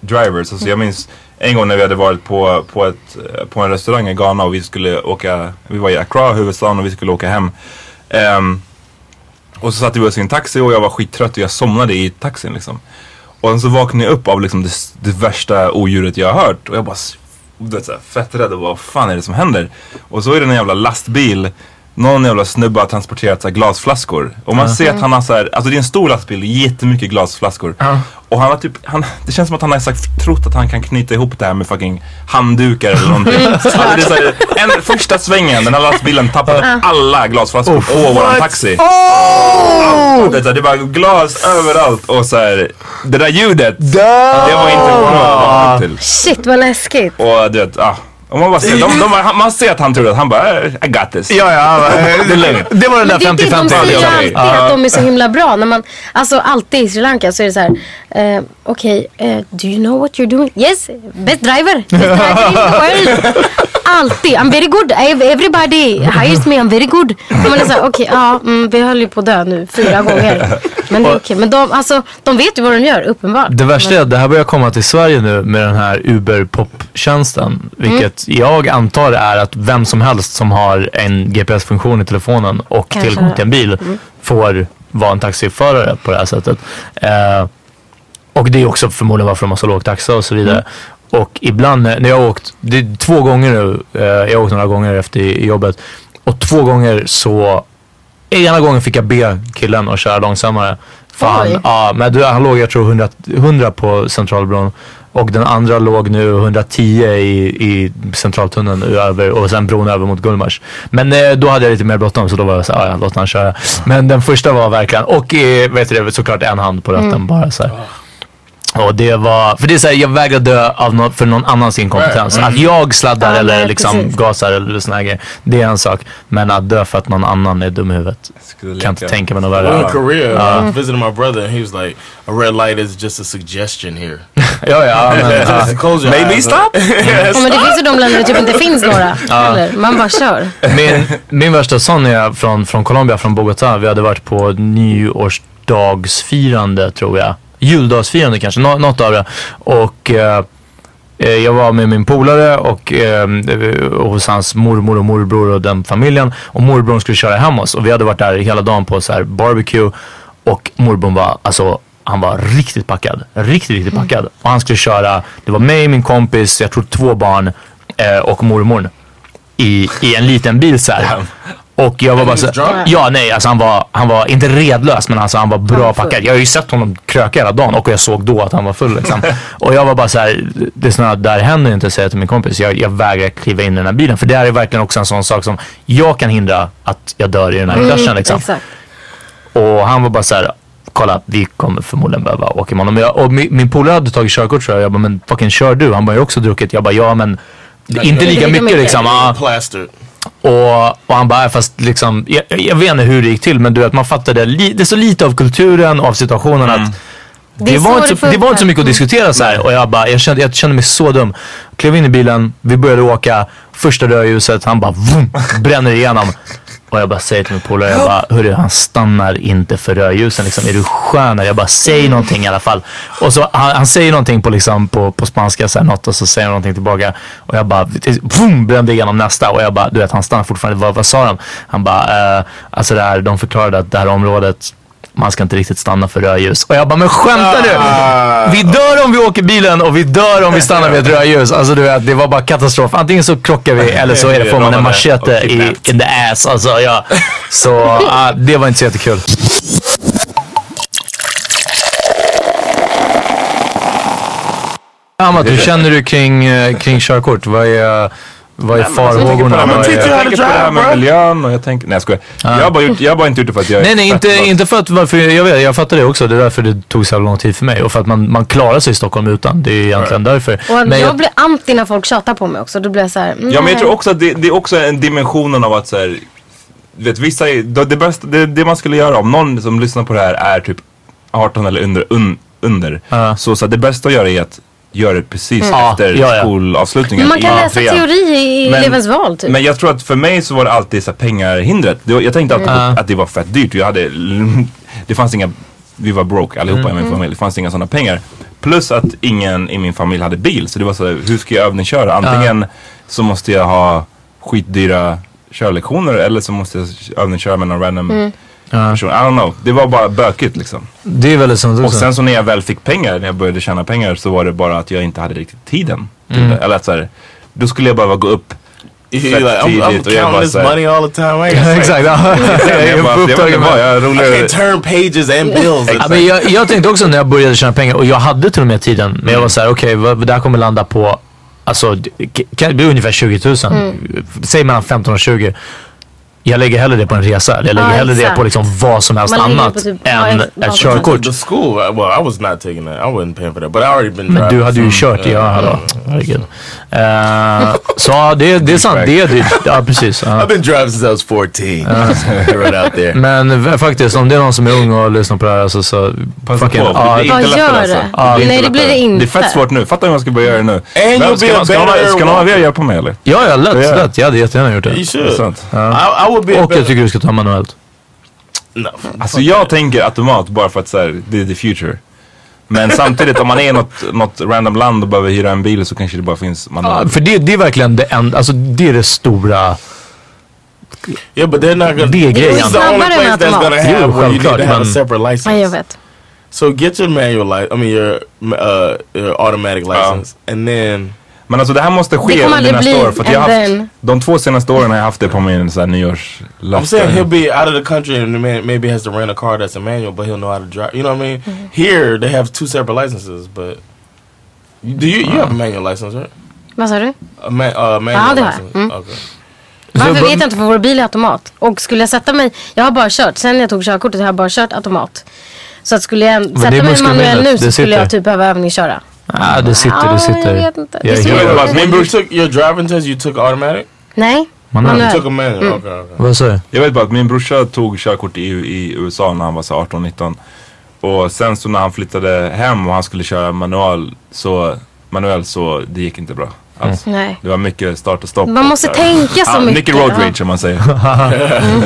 drivers. Alltså, jag minns en gång när vi hade varit på, på, ett, på en restaurang i Ghana och vi skulle åka, vi var i Accra, huvudstaden, och vi skulle åka hem. Um, och så satte vi oss i en taxi och jag var skittrött och jag somnade i taxin liksom. Och så vaknade jag upp av liksom det, det värsta odjuret jag har hört. Och jag bara, du vet, så här, fett rädd. Och vad fan är det som händer? Och så är det en jävla lastbil. Någon jävla snubbe har transporterat så här glasflaskor. Och man mm. ser att han har så här, alltså det är en stor lastbil, jättemycket glasflaskor. Mm. Och han har typ, han, det känns som att han har sagt, trott att han kan knyta ihop det här med fucking handdukar eller någonting. Alltså det är så här, en, första svängen, den här lastbilen tappade alla glasflaskor oh, på våran taxi. Oh! Det, så här, det var glas överallt och så här, det där ljudet, da! Det var inte bra till. Shit, vad läskigt. Och du vet, ah. Och man, bara ser, de, de, de, man ser att han tror att han bara, I got this. Ja, ja, det, det var den där femtio femtio. Men det är det de säger alltid, att de är så himla bra. När man, alltså alltid i Sri Lanka så är det så här, uh, okej, okay, uh, do you know what you're doing? Yes, best driver, best driver in the world. Alltid, I'm very good, everybody hires me, I'm very good. Man är så här, okej, okay, ja, mm, vi höll ju på att dö nu fyra gånger. Men det är okej, okay. Men de, alltså, de vet ju vad de gör, uppenbart. Det värsta är att det här börjar komma till Sverige nu med den här Uber-pop-tjänsten, vilket mm. jag antar är att vem som helst som har en G P S-funktion i telefonen och kanske tillgång till en bil mm. får vara en taxiförare på det här sättet. Eh, och det är också förmodligen varför de har så låg taxa och så vidare. Mm. Och ibland när jag har åkt, det är två gånger nu, eh, jag har åkt några gånger efter jobbet och två gånger så, ena gången fick jag be killen att köra långsammare. Fan, ja, men du, han låg jag tror hundra, hundra på Centralbron. Och den andra låg nu hundratio i, i centraltunneln över, och sen bron över mot Gullmars. Men eh, då hade jag lite mer bråttom så då var jag så här, ja, låt han köra. Men den första var verkligen, och eh, vet du det, såklart en hand på ratten mm. bara så här. Och det var, för det är så här, jag vägrade dö av no, för någon annans inkompetens. Mm. Att jag sladdar mm. eller liksom mm. gasar eller sån här grejer, det är en sak. Men att dö för att någon annan är dum i huvudet. Kan lika. Inte tänka mig något värre. In Korea, uh. I visited my brother and he was like, a red light is just a suggestion here. Ja, ja. Men, uh, maybe stop? Ja, men det finns ju de länder typ inte finns några. Eller, man bara kör. Min, min värsta son är från, från Colombia, från Bogotá. Vi hade varit på nyårsdagsfirande tror jag. Juldagsfirande kanske, nå- något av det. Och eh, jag var med min polare och eh, hos hans mormor och morbror och den familjen. Och morbror skulle köra hem oss. Och vi hade varit där hela dagen på så här barbecue. Och morbror var, alltså han var riktigt packad. Riktigt, riktigt packad. Mm. Och han skulle köra, det var mig, min kompis, jag tror två barn eh, och mormor i, i en liten bil så här. Och jag var bara så, ja nej alltså han var han var inte redlös men alltså han var bra packad. Jag har ju sett honom kröka hela dagen och jag såg då att han var full liksom. Och jag var bara så här, det är såna där händer inte, säger jag till min kompis. Jag, jag vägrar kliva in i den här bilen för det här är verkligen också en sån sak som jag kan hindra att jag dör i den här mm, kraschen liksom. Exakt. Och han var bara så här, kolla vi kommer förmodligen behöva åka imorgon. Och, jag, och min, min polare hade tagit körkort så jag bara, men fucking kör du? Han bara, jag också druckit. Jag bara, ja men inte lika mycket liksom. Ah, Och, och han bara, fast liksom jag, jag vet inte hur det gick till, men du vet, man fattade li, det är så lite av kulturen och av situationen mm. att det, det, var inte, det var inte så mycket att diskutera så här. Och jag bara, jag kände, jag kände mig så dum. Klev in i bilen, vi började åka. Första rödljuset, han bara vroom, bränner igenom. Och jag bara säger till min polare, jag bara, hörru, han stannar inte för rödljusen liksom, är du skönare? Jag bara, säg någonting i alla fall. Och så han, han säger någonting på liksom på, på spanska så här, något, och så säger han någonting tillbaka. Och jag bara, vroom, brände igenom nästa. Och jag bara, du vet, han stannar fortfarande, vad, vad sa de? Han bara, eh, alltså det här, de förklarade att det här området, man ska inte riktigt stanna för rödljus. Och jag bara, men skämtar du? Vi dör om vi åker bilen och vi dör om vi stannar vid ett rödljus. Alltså du vet, det var bara katastrof. Antingen så krockar vi eller så är det, får man en machete i in the ass. Alltså ja. Så uh, det var inte så jättekul. Amat, hur känner du kring, kring körkort? Vad är... Vad är farhågorna? Jag tänker på det här med miljön och jag tänker... Nej, jag skojar. Ah. Jag har bara, jag har bara inte gjort det för att jag... Nej, nej, inte, inte för att... Varför, jag vet, jag fattar det också. Det är därför det tog så lång tid för mig. Och för att man, man klarar sig i Stockholm utan. Det är egentligen right. därför. Och men jag, jag blir anti när folk tjatar på mig också. Då blir jag så här... Nej. Ja, men jag tror också att det, det är också en dimensionen av att så här... Vet, vissa... Det, det bästa... Det, det man skulle göra om någon som lyssnar på det här är typ arton eller under... Un, under. Ah. Så, så det bästa att göra är att... gör det precis mm. efter ja, ja, ja. skolavslutningen. Men man kan läsa trean. Teori i men, elevens val typ. Men jag tror att för mig så var det alltid så pengarhindret. Jag tänkte alltid mm. att det var fett dyrt. Jag hade, det fanns inga, vi var broke allihopa mm. i min familj. Det fanns inga sådana pengar. Plus att ingen i min familj hade bil. Så det var så här, hur ska jag övningsköra? Antingen mm. så måste jag ha skitdyra körlektioner eller så måste jag övningsköra med någon random mm. ja. person. I don't know. Det var bara bökigt liksom. Det är väldigt sant. Och sen så när jag väl fick pengar, när jag började tjäna pengar, så var det bara att jag inte hade riktigt tiden. Mm. Eller att så här, då skulle jag bara gå upp. You're like, I'm, I'm counting this money all the time. I ain't exactly. I can turn pages and bills. I mean, jag, jag tänkte också när jag började tjäna pengar, och jag hade till och med tiden, men mm. jag var så här, okej, okay, det här kommer landa på, alltså det blir ungefär tjugo tusen. Mm. Säg mellan femton och tjugo. Jag lägger hellre det på en resa. Jag lägger ah, hellre exakt. det på liksom vad som helst annat typ, än ett körkort. The school, well, I was not taking that. I wasn't paying for that, but I already been. Men du hade ju kört, ja då. Så det det är sant, det är det. Ja, precis. Uh. I've been driving since I was fourteen. Uh. Right out there. Men faktiskt, om det är någon som är ung och lyssnar på det här, så så passa på. Ah, det inte lätt det. Nej, det blir det inte. Det är fett svårt nu. Fattar du vad jag ska börja göra nu? Ska någon av er göra på mig eller? Ja, ja, lätt, lätt. Jag hade jättegärna gjort det. Det är sant. Och better. Jag tycker du ska ta manuellt. No, alltså jag it. tänker automat bara för att så här, det är the future. Men samtidigt om man är i något, något random land och behöver hyra en bil, så kanske det bara finns manuellt. Ah, för det, det är verkligen det enda, alltså det är det stora. Yeah, but they're not gonna, det är grejen. It's the only place that's gonna have, jo, where you need to have a separate license. Ja, jag vet. So get your manual license, I mean your, uh, your automatic license, uh. and then. Men alltså det här måste ske under nästa år, för att jag haft, then... de två senaste åren har jag haft det på min så här nyårslöfte. I'm saying he'll be out of the country and maybe has to rent a car that's a manual, but he'll know how to drive, you know what I mean? Mm-hmm. Here they have two separate licenses, but do you, you uh. have a manual license, right? Vad sa du? A ma- uh, manual ah, license. Mm. Okay. Varför vet jag inte, för vår bil är automat, och skulle jag sätta mig, jag har bara kört, sen jag tog körkortet jag har bara kört automat. Så att skulle jag sätta mig manuell nu, så skulle jag typ behöva övningsköra. Ah, det sitter, det sitter. Jag vet inte. Jag vet inte. You took your driving test, you took automatic? Nej. Man you took a manual. Mm. Okay, okay. Vad säger? Jag vet bara att min brorsa tog körkort i, i U S A när han var så arton nitton. Och sen så när han flyttade hem och han skulle köra manual, så manuell, så det gick inte bra. Alltså, mm. det var mycket start och stopp. Man måste och, tänka så ah, mycket. Mycket road rage, om man säger.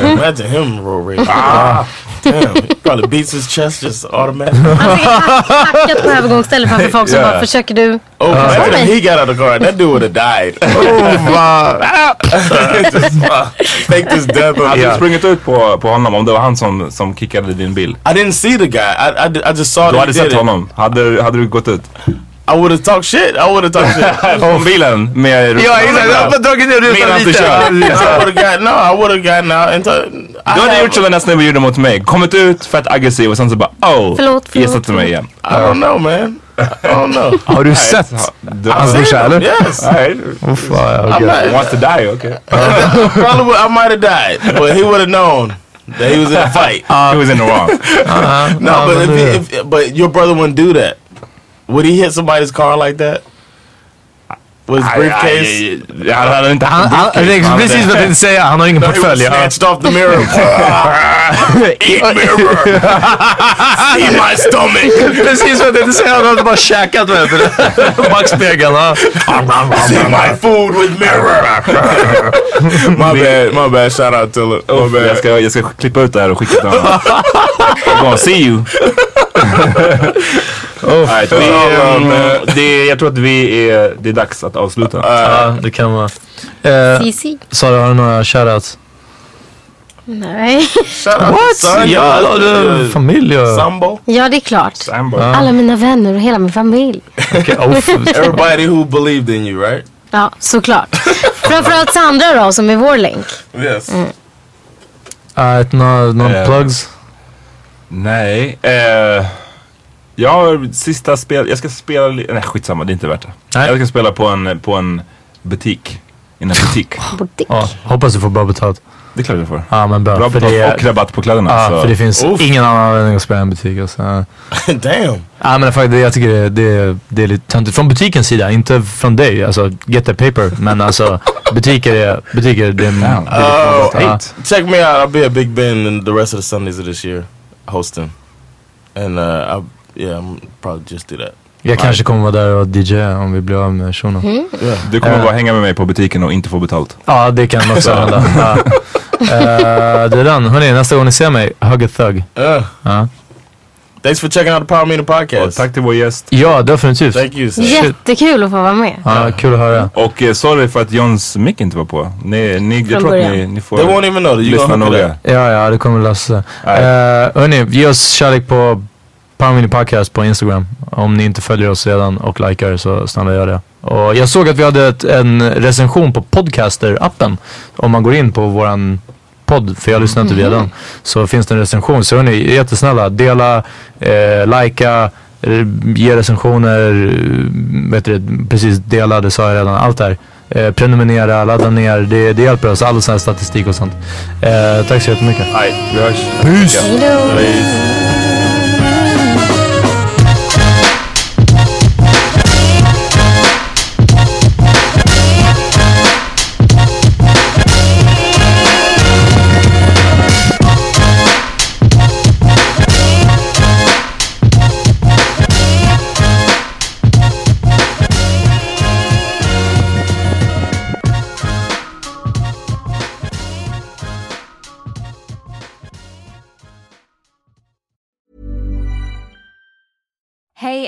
Imagine him road rage. Ah, damn, he probably beats his chest just automatically. Han har hackat på övergångsstället framför folk som yeah. bara, försöker du? Oh, uh, man, he got out of the car. That dude would have died. Oh, wow. Fake this death. Hade du sprungit ut på, på honom om det var han som, som kickade din bil? I didn't see the guy. I, I, I just saw that he did it. Du hade sett honom. Hade, hade du gått ut? I would have talked shit. I would have talked shit. Om bilen med. Ja, exakt. Men dragit ner rutan lite. No, I would have gotten out and t- du hade gjort så det nästan vi gjorde mot mig. Kommit ut fett aggressiv och sen så bara, oh, förlåt, förlåt. Gissat till mig igen. I don't know, man. I don't know. Har du sett hans brorsa eller? Yes. Uff, okej. Want to die, okay. Probably I might have died, but he would have known that he was in a fight. He was in the wrong. No, but if, if, but your brother wouldn't do that. Would he hit somebody's car like that? Was briefcase? Han hade inte haft en briefcase. Precis vad jag tänkte säga. Han har ingen portfölj. Snatched off the mirror. Eat mirror. See my stomach. Precis vad jag tänkte säga. Han hade bara käkat med det. Backspegeln. See my food with mirror. My bad. My bad. Shout out till it. Oh, jag, ska, jag ska klippa ut det här och skicka till honom. I'm gonna see you. Oh, right, vi, um, det, jag tror att vi är, det är dags att avsluta. Ja, uh, uh, det kan vara. Uh, Sara, har du några shoutouts? Nej. Shoutouts? What? Sandra, ja, du, familj. Sambo? Ja, det är klart. Uh. Alla mina vänner och hela min familj. Okay, oh, everybody who believed in you, right? Ja, såklart. Framförallt Sandra då, som är vår länk. Yes. Mm. Uh, no, no uh, plugs? Nej. Eh... Uh, Jag har sista spel... Jag ska spela... Nej, skitsamma, det är inte värt det. Nej. Jag ska spela på en, på en butik. I en butik. butik. Ja, hoppas du får bra betalt. Det är klart du får. Ja, men bra, bra betalt är... och rabatt på kläderna. Ja, så. För det finns Oof. ingen annan anledning att spela i en butik. Alltså. Damn! Ja, men faktiskt, jag tycker det, det, det är lite töntigt. Från butikens sida, inte från dig. Alltså, get the paper. Men alltså, butiker är... Butiker, det är... Det är uh, hey, check me out. I'll be a Big Ben and the rest of the Sundays of this year. Hosting. And uh, I'll... Yeah, I'm probably just do that. Jag right. kanske kommer vara där och D J om vi blir av med Shona. Mm. Yeah. Du kommer uh, bara hänga med mig på butiken och inte få betalt. Ja, ah, det kan också hända. uh, det är den. Hörrni, nästa gång ni ser mig, hugga thug. Uh. Uh. Thanks for checking out the Power Minion Podcast. Och tack till vår gäst. Ja, definitivt. Thank you, sir. Jättekul att få vara med. Ja, ah, kul att höra. Och eh, sorry för att Johns mic inte var på. Ni, ni, jag tror att ni, ni får... They won't even know. Lyssna noga. Ja, ja, det kommer lösa. Uh, hörni, ge oss kärlek på Power Minion Podcast på Instagram. Om ni inte följer oss redan och likar, så snälla gör det. Och jag såg att vi hade ett, en recension på Podcaster-appen. Om man går in på våran... podd, för jag lyssnar inte mm. redan, så finns det en recension, så hörni, jättesnälla, dela, eh, likea, ge recensioner, vet du, precis, dela, det sa jag redan, allt där, eh, prenumerera, ladda ner, det, det hjälper oss, all sån här statistik och sånt. eh, tack så jättemycket. Hej, vi hörs. Peace. Peace. Hey,